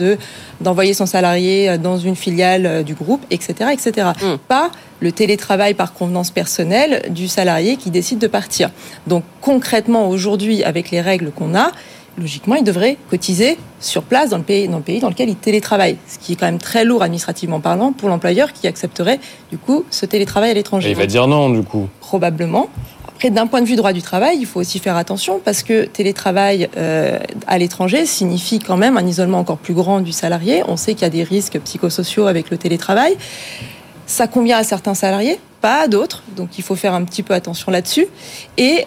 d'envoyer son salarié dans une filiale du groupe, etc. etc. Mm. Pas le télétravail par convenance personnelle du salarié qui décide de partir. Donc concrètement, aujourd'hui, avec les règles qu'on a, logiquement, il devrait cotiser sur place dans le pays dans lequel il télétravaille. Ce qui est quand même très lourd administrativement parlant pour l'employeur qui accepterait du coup ce télétravail à l'étranger. Et il va dire non du coup. Probablement. Après, d'un point de vue droit du travail, il faut aussi faire attention parce que télétravail à l'étranger signifie quand même un isolement encore plus grand du salarié. On sait qu'il y a des risques psychosociaux avec le télétravail. Ça convient à certains salariés, pas à d'autres, donc il faut faire un petit peu attention là-dessus. Et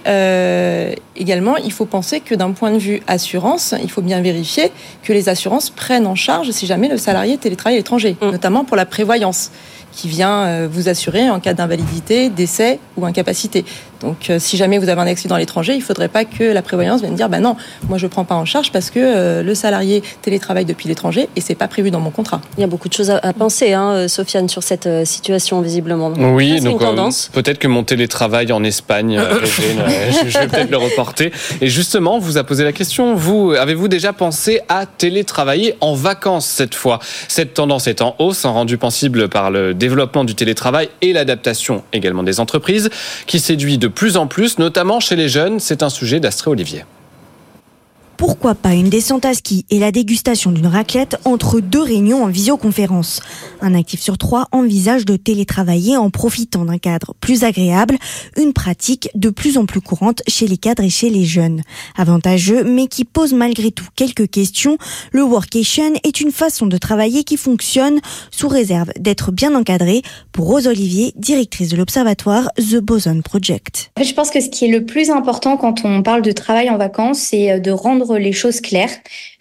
également, il faut penser que d'un point de vue assurance, il faut bien vérifier que les assurances prennent en charge si jamais le salarié télétravaille à l'étranger, notamment pour la prévoyance, qui vient vous assurer en cas d'invalidité, décès ou incapacité. Donc si jamais vous avez un accident à l'étranger, il ne faudrait pas que la prévoyance vienne dire « non, moi je ne prends pas en charge parce que le salarié télétravaille depuis l'étranger et ce n'est pas prévu dans mon contrat ». Il y a beaucoup de choses à penser, Sofiane, sur cette situation visiblement. Oui, c'est donc peut-être que mon télétravail en Espagne, je vais peut-être le reporter. Et justement, on vous a posé la question, avez-vous déjà pensé à télétravailler en vacances cette fois ? Cette tendance est en hausse, rendue possible par le développement du télétravail et l'adaptation également des entreprises, qui séduit de plus en plus, notamment chez les jeunes. C'est un sujet d'Astrée Olivier. Pourquoi pas une descente à ski et la dégustation d'une raclette entre deux réunions en visioconférence ? Un actif sur trois envisage de télétravailler en profitant d'un cadre plus agréable, une pratique de plus en plus courante chez les cadres et chez les jeunes. Avantageux, mais qui pose malgré tout quelques questions, le workation est une façon de travailler qui fonctionne sous réserve d'être bien encadré. Pour Rose Olivier, directrice de l'observatoire The Boson Project. Je pense que ce qui est le plus important quand on parle de travail en vacances, c'est de rendre les choses claires,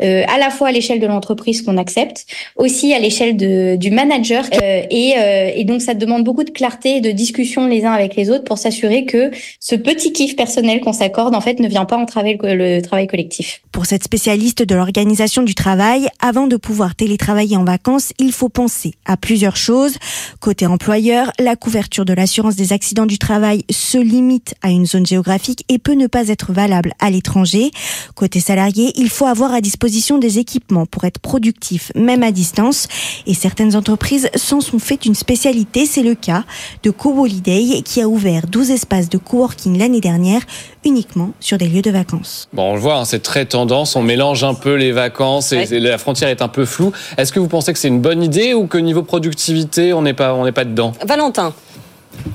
à la fois à l'échelle de l'entreprise qu'on accepte, aussi à l'échelle du manager. Et donc, ça demande beaucoup de clarté et de discussion les uns avec les autres pour s'assurer que ce petit kiff personnel qu'on s'accorde, en fait, ne vient pas entraver le travail collectif. Pour cette spécialiste de l'organisation du travail, avant de pouvoir télétravailler en vacances, il faut penser à plusieurs choses. Côté employeur, la couverture de l'assurance des accidents du travail se limite à une zone géographique et peut ne pas être valable à l'étranger. Côté salarié, salariés, il faut avoir à disposition des équipements pour être productif, même à distance. Et certaines entreprises s'en sont fait une spécialité. C'est le cas de CoHoliday qui a ouvert 12 espaces de coworking l'année dernière, uniquement sur des lieux de vacances. Bon, on le voit, hein, c'est très tendance. On mélange un peu les vacances et la frontière est un peu floue. Est-ce que vous pensez que c'est une bonne idée ou que niveau productivité, on n'est pas dedans ? Valentin ?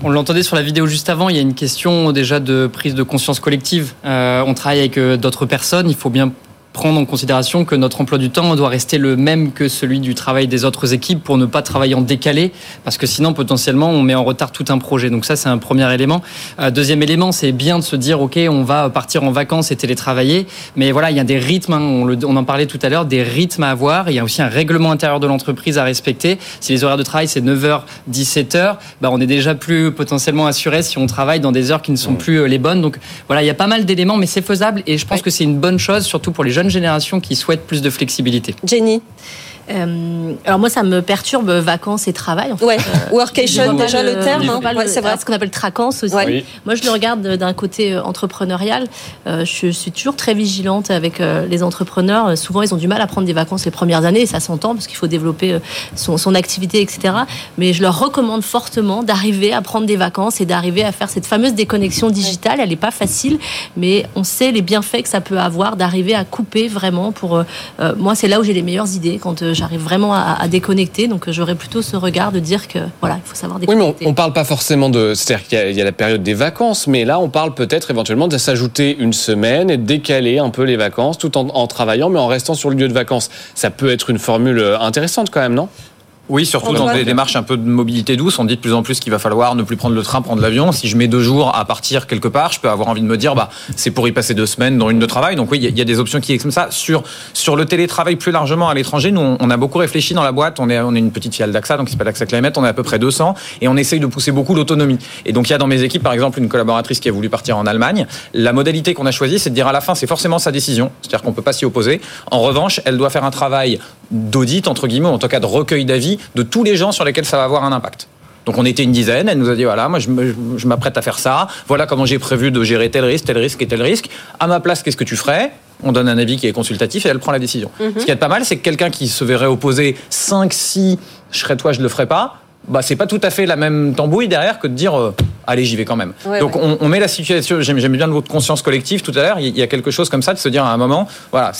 On l'entendait sur la vidéo juste avant, il y a une question déjà de prise de conscience collective. On travaille avec d'autres personnes, il faut bien prendre en considération que notre emploi du temps doit rester le même que celui du travail des autres équipes pour ne pas travailler en décalé, parce que sinon potentiellement on met en retard tout un projet. Donc ça, c'est un premier élément. Deuxième élément, c'est bien de se dire ok, on va partir en vacances et télétravailler, mais voilà, il y a des rythmes, hein, on en parlait tout à l'heure, des rythmes à avoir. Il y a aussi un règlement intérieur de l'entreprise à respecter. Si les horaires de travail c'est 9h, 17h, bah on est déjà plus potentiellement assuré si on travaille dans des heures qui ne sont plus les bonnes. Donc voilà, il y a pas mal d'éléments, mais c'est faisable et je pense que c'est une bonne chose, surtout pour les jeunes génération qui souhaite plus de flexibilité. Jenny, alors moi ça me perturbe vacances et travail en fait. Workation déjà le terme, hein. C'est vrai, ce qu'on appelle tracance aussi. Oui. Moi je le regarde d'un côté entrepreneurial, je suis toujours très vigilante avec les entrepreneurs. Souvent ils ont du mal à prendre des vacances les premières années et ça s'entend parce qu'il faut développer son activité, etc. Mais je leur recommande fortement d'arriver à prendre des vacances et d'arriver à faire cette fameuse déconnexion digitale. Elle n'est pas facile, mais on sait les bienfaits que ça peut avoir d'arriver à couper vraiment pour... moi c'est là où j'ai les meilleures idées quand j'arrive vraiment à déconnecter, donc j'aurais plutôt ce regard de dire que voilà, il faut savoir déconnecter. Oui, mais on parle pas forcément de... C'est-à-dire qu'il y a la période des vacances, mais là on parle peut-être éventuellement de s'ajouter une semaine et de décaler un peu les vacances tout en travaillant mais en restant sur le lieu de vacances. Ça peut être une formule intéressante quand même, non ? Oui, surtout dans des démarches un peu de mobilité douce, on dit de plus en plus qu'il va falloir ne plus prendre le train, prendre l'avion. Si je mets 2 jours à partir quelque part, je peux avoir envie de me dire, c'est pour y passer 2 semaines, dont une de travail. Donc oui, il y a des options qui existent comme ça. Sur le télétravail plus largement à l'étranger, nous, on a beaucoup réfléchi dans la boîte. On est une petite filiale d'AXA, donc c'est pas l'AXA Climate. On est à peu près 200 et on essaye de pousser beaucoup l'autonomie. Et donc il y a dans mes équipes, par exemple, une collaboratrice qui a voulu partir en Allemagne. La modalité qu'on a choisie, c'est de dire à la fin, c'est forcément sa décision. C'est-à-dire qu'on peut pas s'y opposer. En revanche, elle doit faire un travail d'audit, entre guillemets, en tout cas de recueil d'avis de tous les gens sur lesquels ça va avoir un impact. Donc on était une dizaine, elle nous a dit voilà, moi je m'apprête à faire ça, voilà comment j'ai prévu de gérer tel risque et tel risque. À ma place, qu'est-ce que tu ferais ? On donne un avis qui est consultatif et elle prend la décision. Mm-hmm. Ce qui est pas mal, c'est que quelqu'un qui se verrait opposer 5, 6, je serais toi, je le ferais pas, c'est pas tout à fait la même tambouille derrière que de dire allez, j'y vais quand même. Ouais, donc on met la situation, j'aime bien votre conscience collective tout à l'heure, il y a quelque chose comme ça de se dire à un moment, voilà,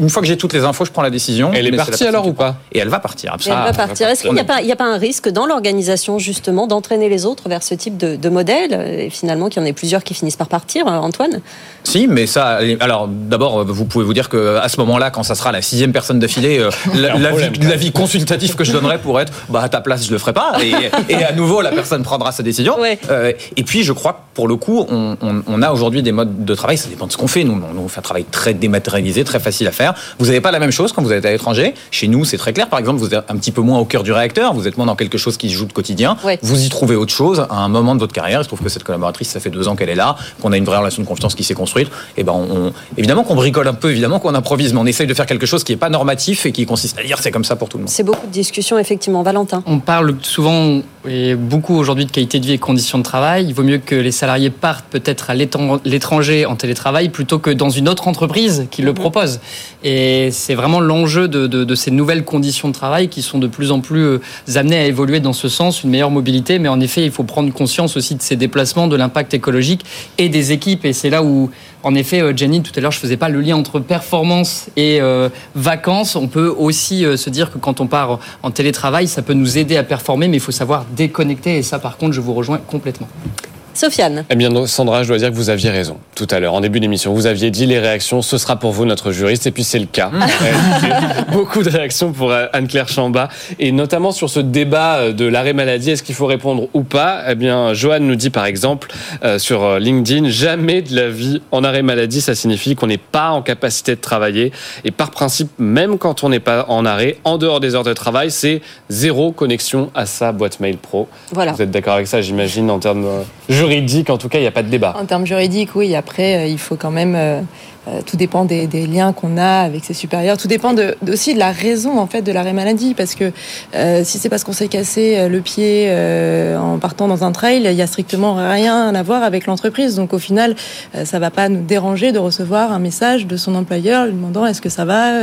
une fois que j'ai toutes les infos, je prends la décision. Elle est partie alors ou pas ? Et elle va partir, absolument. Est-ce qu'il n'y a pas un risque dans l'organisation justement d'entraîner les autres vers ce type de modèle et finalement qu'il y en ait plusieurs qui finissent par partir, Antoine ? Si, mais ça, alors d'abord vous pouvez vous dire qu'à ce moment-là, quand ça sera la 6e personne d'affilée, l'avis consultatif que je donnerai pour être à ta place, je le ferai pas. Et à nouveau, la personne prendra sa décision. Ouais. Et puis, je crois que pour le coup, on a aujourd'hui des modes de travail. Ça dépend de ce qu'on fait. Nous, on fait un travail très dématérialisé, très facile à faire. Vous n'avez pas la même chose quand vous êtes à l'étranger. Chez nous, c'est très clair. Par exemple, vous êtes un petit peu moins au cœur du réacteur. Vous êtes moins dans quelque chose qui se joue de quotidien. Ouais. Vous y trouvez autre chose à un moment de votre carrière. Il se trouve que cette collaboratrice, ça fait 2 ans qu'elle est là, qu'on a une vraie relation de confiance qui s'est construite. Et évidemment qu'on bricole un peu, évidemment qu'on improvise, mais on essaye de faire quelque chose qui n'est pas normatif et qui consiste à dire c'est comme ça pour tout le monde. C'est beaucoup de discussions, effectivement. Valentin. On parle souvent et beaucoup aujourd'hui de qualité de vie et conditions de travail. Il vaut mieux que les salariés partent peut-être à l'étranger en télétravail plutôt que dans une autre entreprise qui le propose. Et c'est vraiment l'enjeu de ces nouvelles conditions de travail qui sont de plus en plus amenées à évoluer dans ce sens, une meilleure mobilité. Mais en effet, il faut prendre conscience aussi de ces déplacements, de l'impact écologique et des équipes. Et c'est là où, en effet, Jenny, tout à l'heure, je ne faisais pas le lien entre performance et vacances. On peut aussi se dire que quand on part en télétravail, ça peut nous aider à performer, mais il faut savoir déconnecter et ça par contre je vous rejoins complètement. Sofiane. Eh bien Sandra, je dois dire que vous aviez raison tout à l'heure en début d'émission, vous aviez dit les réactions ce sera pour vous notre juriste et puis c'est le cas. Beaucoup de réactions pour Anne-Claire Chambas et notamment sur ce débat de l'arrêt maladie, est-ce qu'il faut répondre ou pas ? Eh bien Johan nous dit par exemple sur LinkedIn, jamais de la vie en arrêt maladie, ça signifie qu'on n'est pas en capacité de travailler et par principe même quand on n'est pas en arrêt, en dehors des heures de travail, c'est 0 connexion à sa boîte mail pro. Voilà. Vous êtes d'accord avec ça j'imagine en termes juridiques, en tout cas, il n'y a pas de débat. En termes juridiques, oui. Après, il faut quand même Tout dépend des liens qu'on a avec ses supérieurs. Tout dépend aussi de la raison en fait de l'arrêt maladie, parce que si c'est parce qu'on s'est cassé le pied en partant dans un trail, il y a strictement rien à voir avec l'entreprise. Donc au final, ça va pas nous déranger de recevoir un message de son employeur lui demandant est-ce que ça va,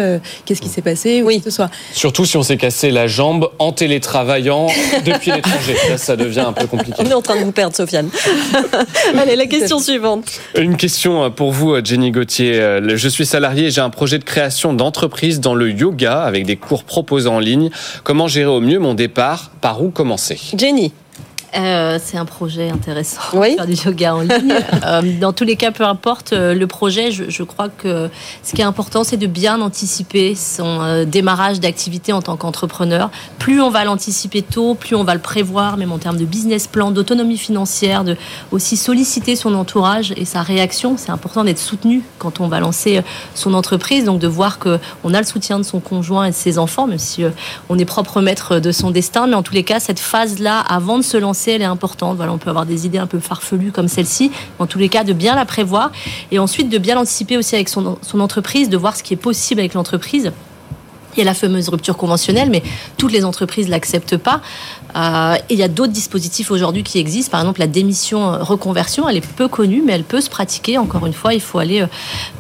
qu'est-ce qui s'est passé, oui, que ce soit. Surtout si on s'est cassé la jambe en télétravaillant depuis l'étranger. Là, ça devient un peu compliqué. On est en train de vous perdre, Sofiane. Allez, la question suivante. Une question pour vous, Jenny Gauthier. Je suis salarié et j'ai un projet de création d'entreprise dans le yoga avec des cours proposés en ligne. Comment gérer au mieux mon départ ? Par où commencer ? Jenny, c'est un projet intéressant, oui, faire du yoga en ligne. Dans tous les cas, peu importe le projet, je crois que ce qui est important, c'est de bien anticiper son démarrage d'activité en tant qu'entrepreneur. Plus on va l'anticiper tôt, plus on va le prévoir, même en termes de business plan, d'autonomie financière, de aussi solliciter son entourage et sa réaction. C'est important d'être soutenu quand on va lancer son entreprise, donc de voir qu'on a le soutien de son conjoint et de ses enfants, même si on est propre maître de son destin. Mais en tous les cas, cette phase-là, avant de se lancer, elle est importante. Voilà, on peut avoir des idées un peu farfelues comme celle-ci. En tous les cas, de bien la prévoir et ensuite de bien l'anticiper aussi avec son entreprise, de voir ce qui est possible avec l'entreprise. Il y a la fameuse rupture conventionnelle, mais toutes les entreprises ne l'acceptent pas. Et il y a d'autres dispositifs aujourd'hui qui existent. Par exemple, la démission reconversion, elle est peu connue, mais elle peut se pratiquer. Encore une fois, il faut aller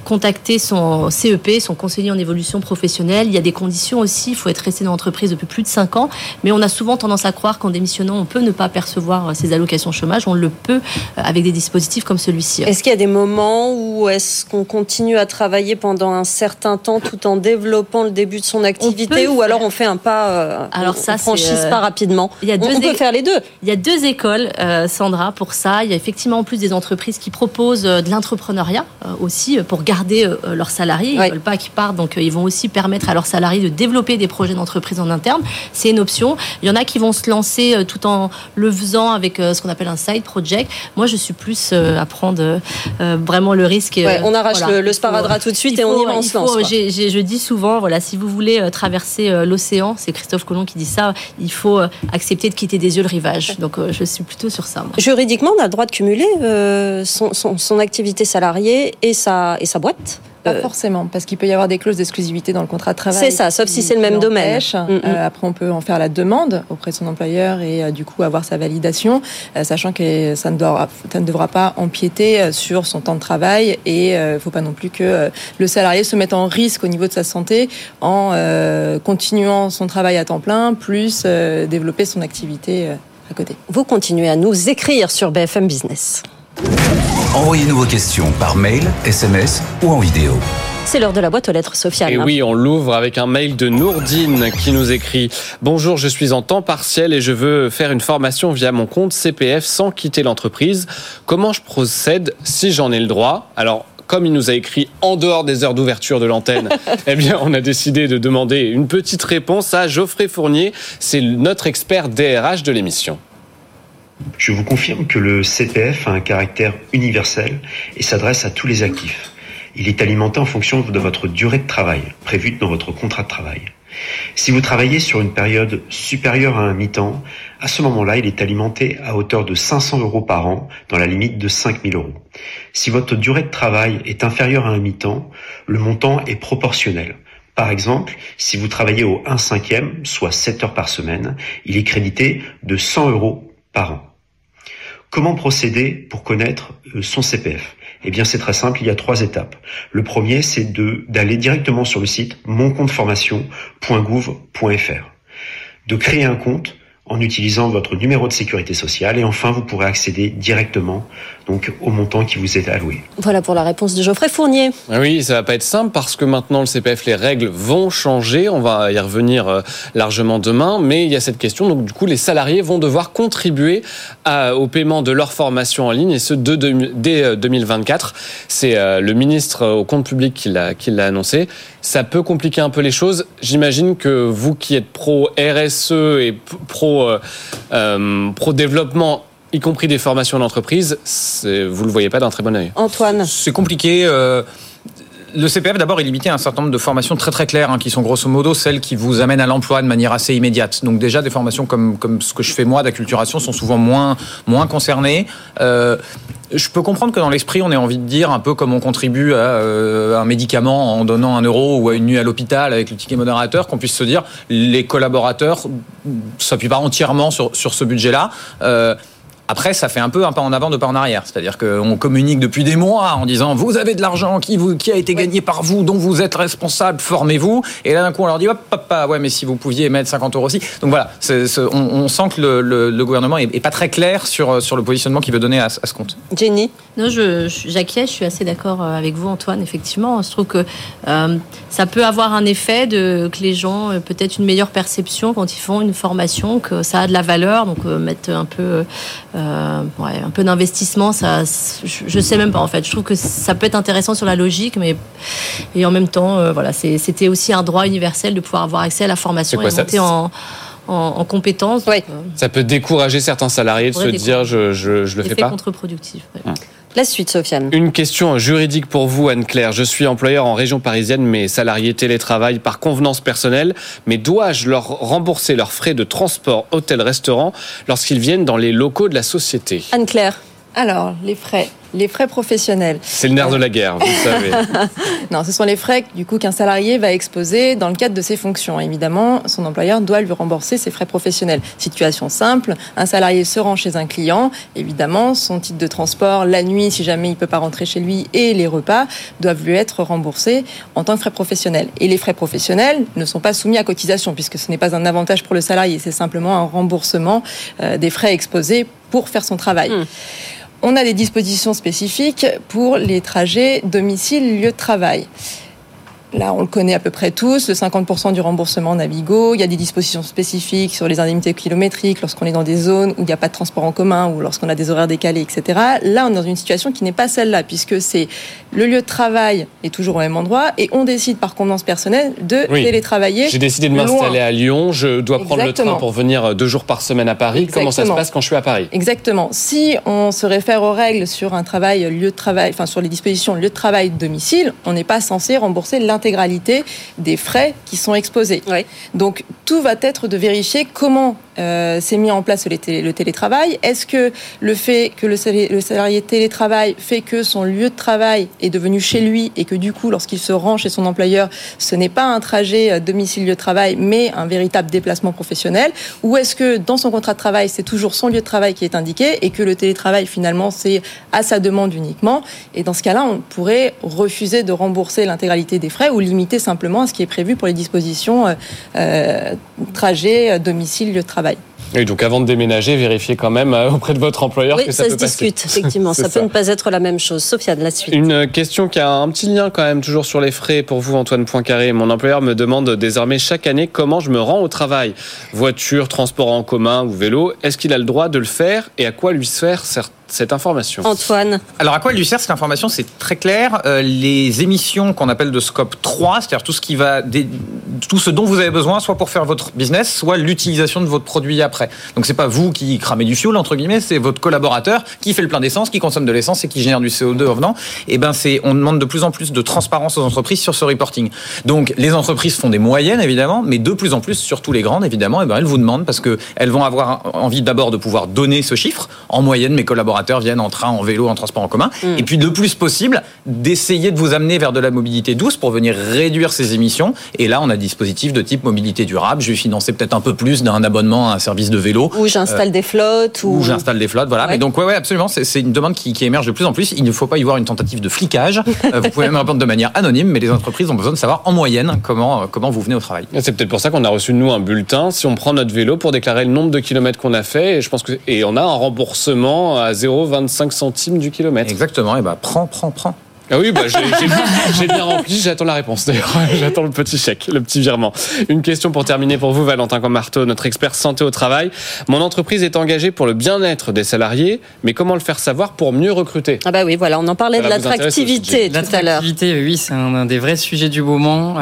contacter son CEP, son conseiller en évolution professionnelle. Il y a des conditions aussi. Il faut être resté dans l'entreprise depuis plus de 5 ans. Mais on a souvent tendance à croire qu'en démissionnant, on peut ne pas percevoir ses allocations chômage. On le peut avec des dispositifs comme celui-ci. Est-ce qu'il y a des moments où est-ce qu'on continue à travailler pendant un certain temps tout en développant le début de son activité, ou alors on fait un pas, alors ça, on franchisse pas rapidement. On peut faire les deux. Il y a deux écoles, Sandra, pour ça. Il y a effectivement en plus des entreprises qui proposent de l'entrepreneuriat aussi pour garder leurs salariés. Ils ne veulent pas qu'ils partent, donc ils vont aussi permettre à leurs salariés de développer des projets d'entreprise en interne. C'est une option. Il y en a qui vont se lancer tout en le faisant avec ce qu'on appelle un side project. Moi, je suis plus à prendre vraiment le risque. On arrache le sparadrap tout de suite et on y va, on se lance. Je dis souvent, voilà, si vous voulez traverser l'océan, c'est Christophe Colomb qui dit ça, il faut accepter de quitter des yeux le rivage. Donc je suis plutôt sur ça, moi. Juridiquement, on a le droit de cumuler son activité salariée et sa boîte. Pas forcément, parce qu'il peut y avoir des clauses d'exclusivité dans le contrat de travail. C'est ça, sauf si c'est le même domaine. Après, on peut en faire la demande auprès de son employeur et du coup avoir sa validation, sachant que ça ne devra pas empiéter sur son temps de travail, et il ne faut pas non plus que le salarié se mette en risque au niveau de sa santé en continuant son travail à temps plein, plus développer son activité à côté. Vous continuez à nous écrire sur BFM Business. Envoyez-nous vos questions par mail, SMS ou en vidéo. C'est l'heure de la boîte aux lettres, Sofiane. Et oui, on l'ouvre avec un mail de Nourdine qui nous écrit « Bonjour, je suis en temps partiel et je veux faire une formation via mon compte CPF sans quitter l'entreprise. Comment je procède si j'en ai le droit ?» Alors, comme il nous a écrit en dehors des heures d'ouverture de l'antenne, eh bien, on a décidé de demander une petite réponse à Geoffrey Fournier. C'est notre expert DRH de l'émission. Je vous confirme que le CPF a un caractère universel et s'adresse à tous les actifs. Il est alimenté en fonction de votre durée de travail, prévue dans votre contrat de travail. Si vous travaillez sur une période supérieure à un mi-temps, à ce moment-là, il est alimenté à hauteur de 500 € par an, dans la limite de 5 000 €. Si votre durée de travail est inférieure à un mi-temps, le montant est proportionnel. Par exemple, si vous travaillez au 1/5e, soit 7 heures par semaine, il est crédité de 100 € par an. Comment procéder pour connaître son CPF ? Eh bien, c'est très simple, il y a 3 étapes. Le premier, c'est d'aller directement sur le site moncompteformation.gouv.fr, de créer un compte en utilisant votre numéro de sécurité sociale, et enfin, vous pourrez accéder directement donc au montant qui vous est alloué. Voilà pour la réponse de Geoffrey Fournier. Oui, ça va pas être simple parce que maintenant, le CPF, les règles vont changer. On va y revenir largement demain, mais il y a cette question. Donc, du coup, les salariés vont devoir contribuer au paiement de leur formation en ligne, et ce, dès 2024. C'est le ministre au compte public qui l'a annoncé. Ça peut compliquer un peu les choses. J'imagine que vous qui êtes pro RSE et pro développement, y compris des formations d'entreprise, vous le voyez pas d'un très bon œil. Antoine, c'est compliqué. Le CPF, d'abord, est limité à un certain nombre de formations très très claires, hein, qui sont grosso modo celles qui vous amènent à l'emploi de manière assez immédiate. Donc déjà, des formations comme ce que je fais moi d'acculturation sont souvent moins concernées. Je peux comprendre que dans l'esprit, on ait envie de dire un peu comme on contribue à un médicament en donnant 1 euro ou à une nuit à l'hôpital avec le ticket modérateur, qu'on puisse se dire les collaborateurs s'appuient pas entièrement sur ce budget-là. Après, ça fait un peu un pas en avant, deux pas en arrière. C'est-à-dire qu'on communique depuis des mois en disant « Vous avez de l'argent qui a été gagné par vous, dont vous êtes responsable, formez-vous ». Et là, d'un coup, on leur dit « Hop, papa, ouais, mais si vous pouviez mettre 50 € aussi ». Donc voilà, on sent que le gouvernement n'est pas très clair sur le positionnement qu'il veut donner à ce compte. Jenny ? Non, j'acquiesce, je suis assez d'accord avec vous, Antoine, effectivement. Je trouve que ça peut avoir un effet que les gens aient peut-être une meilleure perception quand ils font une formation, que ça a de la valeur, donc mettre un peu... un peu d'investissement, ça, je sais même pas en fait. Je trouve que ça peut être intéressant sur la logique, et en même temps, c'était aussi un droit universel de pouvoir avoir accès à la formation et monter en compétences. Ouais. Ça peut décourager certains salariés de se dire je le fais pas. C'est contre-productif. Ouais. Ouais. La suite, Sofiane. Une question juridique pour vous, Anne-Claire. Je suis employeur en région parisienne, mais salarié télétravail par convenance personnelle. Mais dois-je leur rembourser leurs frais de transport, hôtel, restaurant lorsqu'ils viennent dans les locaux de la société ? Anne-Claire. Alors, les frais professionnels. C'est le nerf de la guerre, vous le savez. Non, ce sont les frais du coup qu'un salarié va exposer dans le cadre de ses fonctions. Évidemment, son employeur doit lui rembourser ses frais professionnels. Situation simple, un salarié se rend chez un client, évidemment, son titre de transport, la nuit, si jamais il ne peut pas rentrer chez lui, et les repas doivent lui être remboursés en tant que frais professionnels. Et les frais professionnels ne sont pas soumis à cotisation, puisque ce n'est pas un avantage pour le salarié, c'est simplement un remboursement des frais exposés pour faire son travail. On a des dispositions spécifiques pour les trajets domicile-lieu de travail. Là, on le connaît à peu près tous, le 50% du remboursement Navigo. Il y a des dispositions spécifiques sur les indemnités kilométriques lorsqu'on est dans des zones où il n'y a pas de transport en commun ou lorsqu'on a des horaires décalés, etc. Là, on est dans une situation qui n'est pas celle-là, puisque c'est le lieu de travail est toujours au même endroit et on décide par convenance personnelle de télétravailler. J'ai décidé de m'installer à Lyon, je dois prendre le train pour venir 2 jours par semaine à Paris. Exactement. Comment ça se passe quand je suis à Paris ? Exactement. Si on se réfère aux règles sur un travail, lieu de travail, enfin sur les dispositions lieu de travail domicile, on n'est pas censé rembourser l'intégralité des frais qui sont exposés. Oui. Donc, tout va être de vérifier comment s'est mis en place le télétravail. Est-ce que le fait que le salarié télétravaille fait que son lieu de travail est devenu chez lui et que du coup, lorsqu'il se rend chez son employeur, ce n'est pas un trajet domicile-lieu de travail, mais un véritable déplacement professionnel ? Ou est-ce que dans son contrat de travail, c'est toujours son lieu de travail qui est indiqué et que le télétravail, finalement, c'est à sa demande uniquement ? Et dans ce cas-là, on pourrait refuser de rembourser l'intégralité des frais ou limiter simplement à ce qui est prévu pour les dispositions trajet, domicile, lieu de travail. Et donc avant de déménager, vérifiez quand même auprès de votre employeur que ça peut passer. Oui, ça se discute, effectivement. ça peut ne pas être la même chose. Sofiane, la suite. Une question qui a un petit lien quand même, toujours sur les frais pour vous, Antoine Poincaré. Mon employeur me demande désormais chaque année comment je me rends au travail. Voiture, transport en commun ou vélo. Est-ce qu'il a le droit de le faire et à quoi lui sert cette information ? Antoine. Alors à quoi lui sert cette information ? C'est très clair. Les émissions qu'on appelle de scope 3, c'est-à-dire tout ce dont vous avez besoin, soit pour faire votre business, soit l'utilisation de votre produit après. Donc c'est pas vous qui cramez du fioul entre guillemets, c'est votre collaborateur qui fait le plein d'essence, qui consomme de l'essence et qui génère du CO2 en venant. Et ben on demande de plus en plus de transparence aux entreprises sur ce reporting. Donc les entreprises font des moyennes évidemment, mais de plus en plus, surtout les grandes évidemment, et ben elles vous demandent parce que elles vont avoir envie d'abord de pouvoir donner ce chiffre. En moyenne, mes collaborateurs viennent en train, en vélo, en transport en commun. Et puis le plus possible d'essayer de vous amener vers de la mobilité douce pour venir réduire ces émissions. Et là on a des dispositifs de type mobilité durable. Je vais financer peut-être un peu plus d'un abonnement à un service de vélo. Ou j'installe des flottes. Ou j'installe des flottes, voilà. Ouais. Mais donc, ouais, absolument, c'est une demande qui émerge de plus en plus. Il ne faut pas y voir une tentative de flicage. Vous pouvez même répondre de manière anonyme, mais les entreprises ont besoin de savoir en moyenne comment vous venez au travail. C'est peut-être pour ça qu'on a reçu, nous, un bulletin. Si on prend notre vélo pour déclarer le nombre de kilomètres qu'on a fait, et je pense et on a un remboursement à 0,25 centimes du kilomètre. Exactement, et prends. Ah oui, j'ai bien rempli, j'attends la réponse d'ailleurs, j'attends le petit chèque, le petit virement. Une question pour terminer pour vous, Valentin Commarteau, notre expert santé au travail. Mon entreprise est engagée pour le bien-être des salariés, mais comment le faire savoir pour mieux recruter ? Ah bah oui, voilà, on en parlait de l'attractivité tout à l'heure. L'attractivité, oui, c'est un des vrais sujets du moment.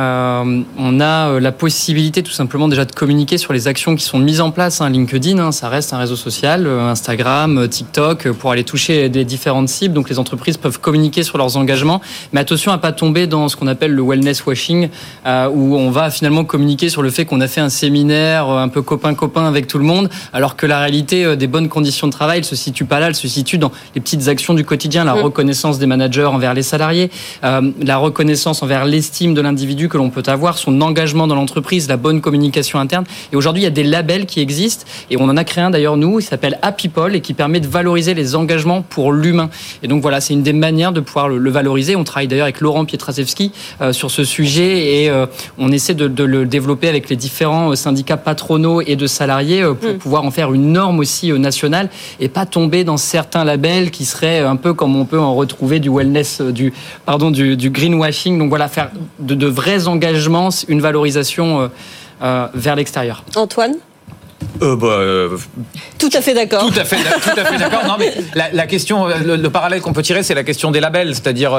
On a la possibilité tout simplement déjà de communiquer sur les actions qui sont mises en place. LinkedIn, ça reste un réseau social, Instagram, TikTok, pour aller toucher des différentes cibles. Donc les entreprises peuvent communiquer sur leurs engagements engagements. Mais attention à pas tomber dans ce qu'on appelle le wellness washing, où on va finalement communiquer sur le fait qu'on a fait un séminaire un peu copain-copain avec tout le monde, alors que la réalité des bonnes conditions de travail ne se situe pas là, elle se situe dans les petites actions du quotidien, la reconnaissance des managers envers les salariés, la reconnaissance envers l'estime de l'individu que l'on peut avoir, son engagement dans l'entreprise, la bonne communication interne. Et aujourd'hui, il y a des labels qui existent, et on en a créé un d'ailleurs nous, il s'appelle Happy People, et qui permet de valoriser les engagements pour l'humain. Et donc voilà, c'est une des manières de pouvoir le valoriser. On travaille d'ailleurs avec Laurent Pietraszewski sur ce sujet, et on essaie de le développer avec les différents syndicats patronaux et de salariés pour pouvoir en faire une norme aussi nationale, et pas tomber dans certains labels qui seraient un peu comme on peut en retrouver du wellness, du greenwashing. Donc voilà, faire de vrais engagements, une valorisation vers l'extérieur. Antoine ? Tout à fait d'accord. Tout à fait d'accord. Non, mais la question, le parallèle qu'on peut tirer, c'est la question des labels, c'est-à-dire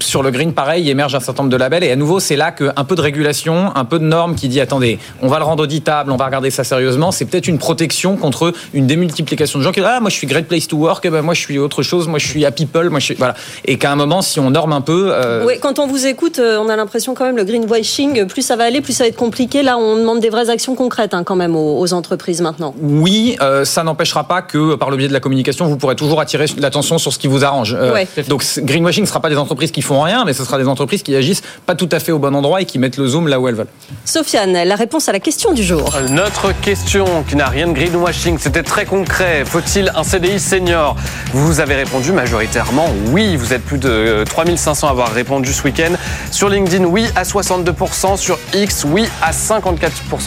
sur le green, pareil, il émerge un certain nombre de labels, et à nouveau, c'est là qu'un peu de régulation, un peu de normes qui dit attendez, on va le rendre auditable, on va regarder ça sérieusement. C'est peut-être une protection contre une démultiplication de gens qui disent moi je suis Great Place to Work, moi je suis autre chose, moi je suis Happy People, moi je suis voilà. Et qu'à un moment, si on norme un peu. Oui, quand on vous écoute, on a l'impression quand même le greenwashing, plus ça va aller, plus ça va être compliqué. Là, on demande des vraies actions concrètes quand même aux entreprises maintenant. Oui, ça n'empêchera pas que par le biais de la communication, vous pourrez toujours attirer l'attention sur ce qui vous arrange. Donc greenwashing ne sera pas des entreprises qui font rien, mais ce sera des entreprises qui agissent pas tout à fait au bon endroit et qui mettent le zoom là où elles veulent. Sofiane, la réponse à la question du jour. Notre question qui n'a rien de greenwashing, c'était très concret. Faut-il un CDI senior ? Vous avez répondu majoritairement oui. Vous êtes plus de 3500 à avoir répondu ce week-end. Sur LinkedIn, oui à 62%. Sur X, oui à 54%.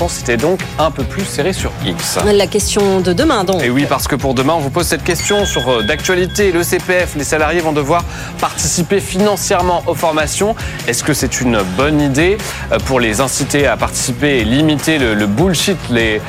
C'était donc un peu plus serré sur X. La question de demain, donc. Et oui, parce que pour demain, on vous pose cette question sur d'actualité, le CPF. Les salariés vont devoir participer financièrement aux formations. Est-ce que c'est une bonne idée pour les inciter à participer et limiter le bullshit, les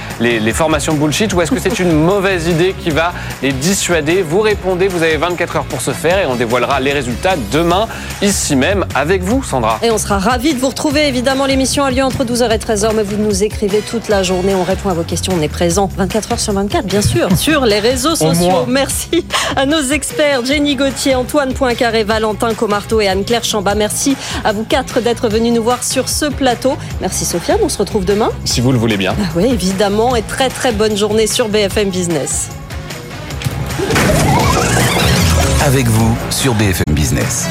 formations bullshit, ou est-ce que c'est une mauvaise idée qui va les dissuader ? Vous répondez, vous avez 24 heures pour ce faire, et on dévoilera les résultats demain, ici même, avec vous, Sandra. Et on sera ravis de vous retrouver. Évidemment, l'émission a lieu entre 12h et 13h, mais vous nous écrivez toute la journée. On répond à vos questions, on est présent 24h sur 24, bien sûr, sur les réseaux sociaux. Merci à nos experts Jenny Gauthier, Antoine Poincaré, Valentin Commarteau et Anne-Claire Chambas. Merci à vous quatre d'être venus nous voir sur ce plateau. Merci Sofiane, on se retrouve demain. Si vous le voulez bien. Oui, évidemment, et très très bonne journée sur BFM Business. Avec vous sur BFM Business.